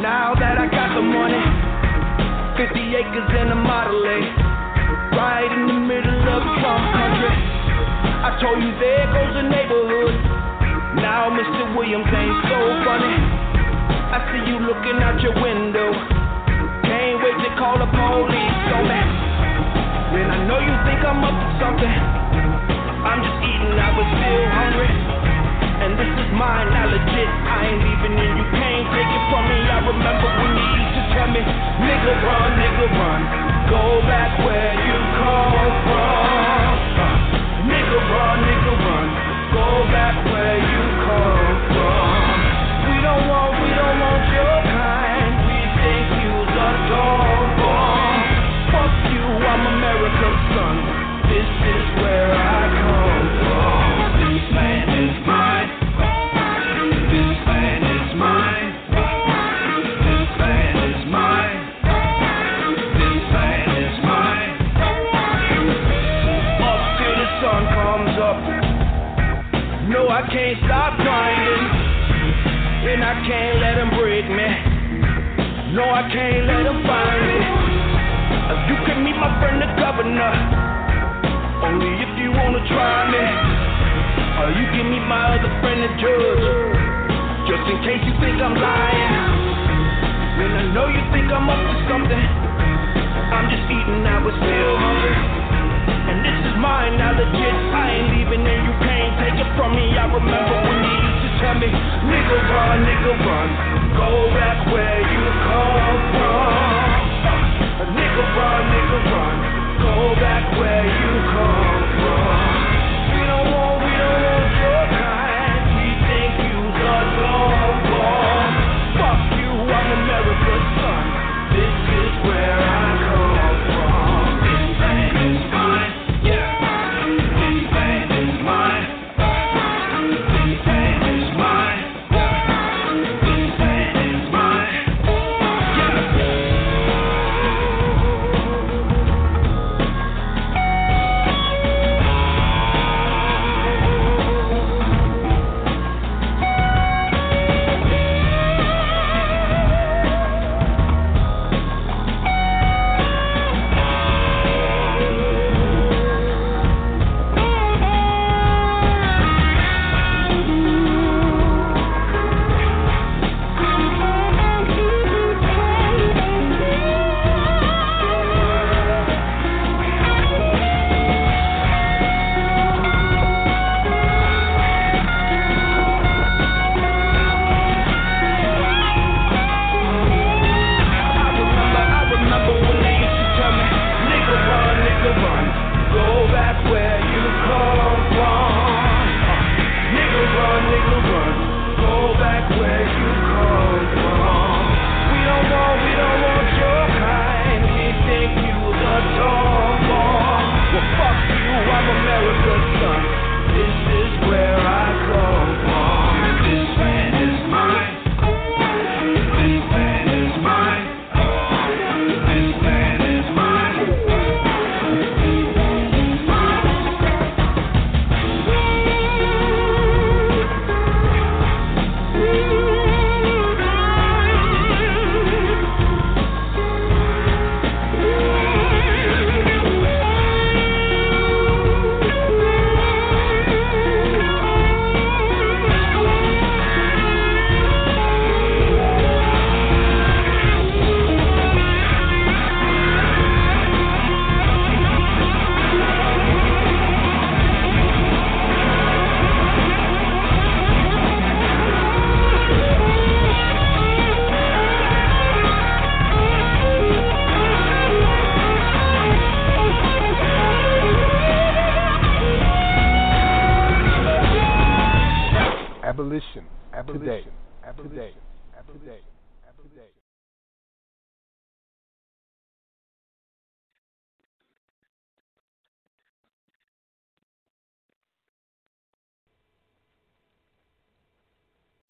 Now that I got the money, 50 acres and a model A, right in the middle of Trump country. I told you there goes the neighborhood. Now Mr. Williams ain't so funny. I see you looking out your window. Can't wait to call the police on me. When I know you think I'm up to something, I'm just eating, I was still hungry. And this is mine, I legit, I ain't leaving and you can't take it from me. I remember when you used to tell me, nigga run, go back where you come from. Nigga run, go back where you come from. We don't want your kind. We think you's a dog bomb. Fuck you, I'm America's son. This is where I come from. This land is mine. This land is mine. This land is mine. This land is mine. Up till the sun comes up. No, I can't stop grinding, and I can't let them break me. No, I can't let them find me. If you can meet my friend the governor, only if you wanna try me. Or you can meet my other friend the judge, just in case you think I'm lying. When I know you think I'm up to something, I'm just eating, I was still hungry. And this is mine, now legit, I ain't leaving and you can't take it from me. I remember when you used to tell me, nigga run, go back where you come from. Nigga run, go back where you come from. We don't want your kind, we think you's a dog bomb. Fuck you, I'm America's son, this is where I come from. This land is mine. This land is mine. Abolition Today.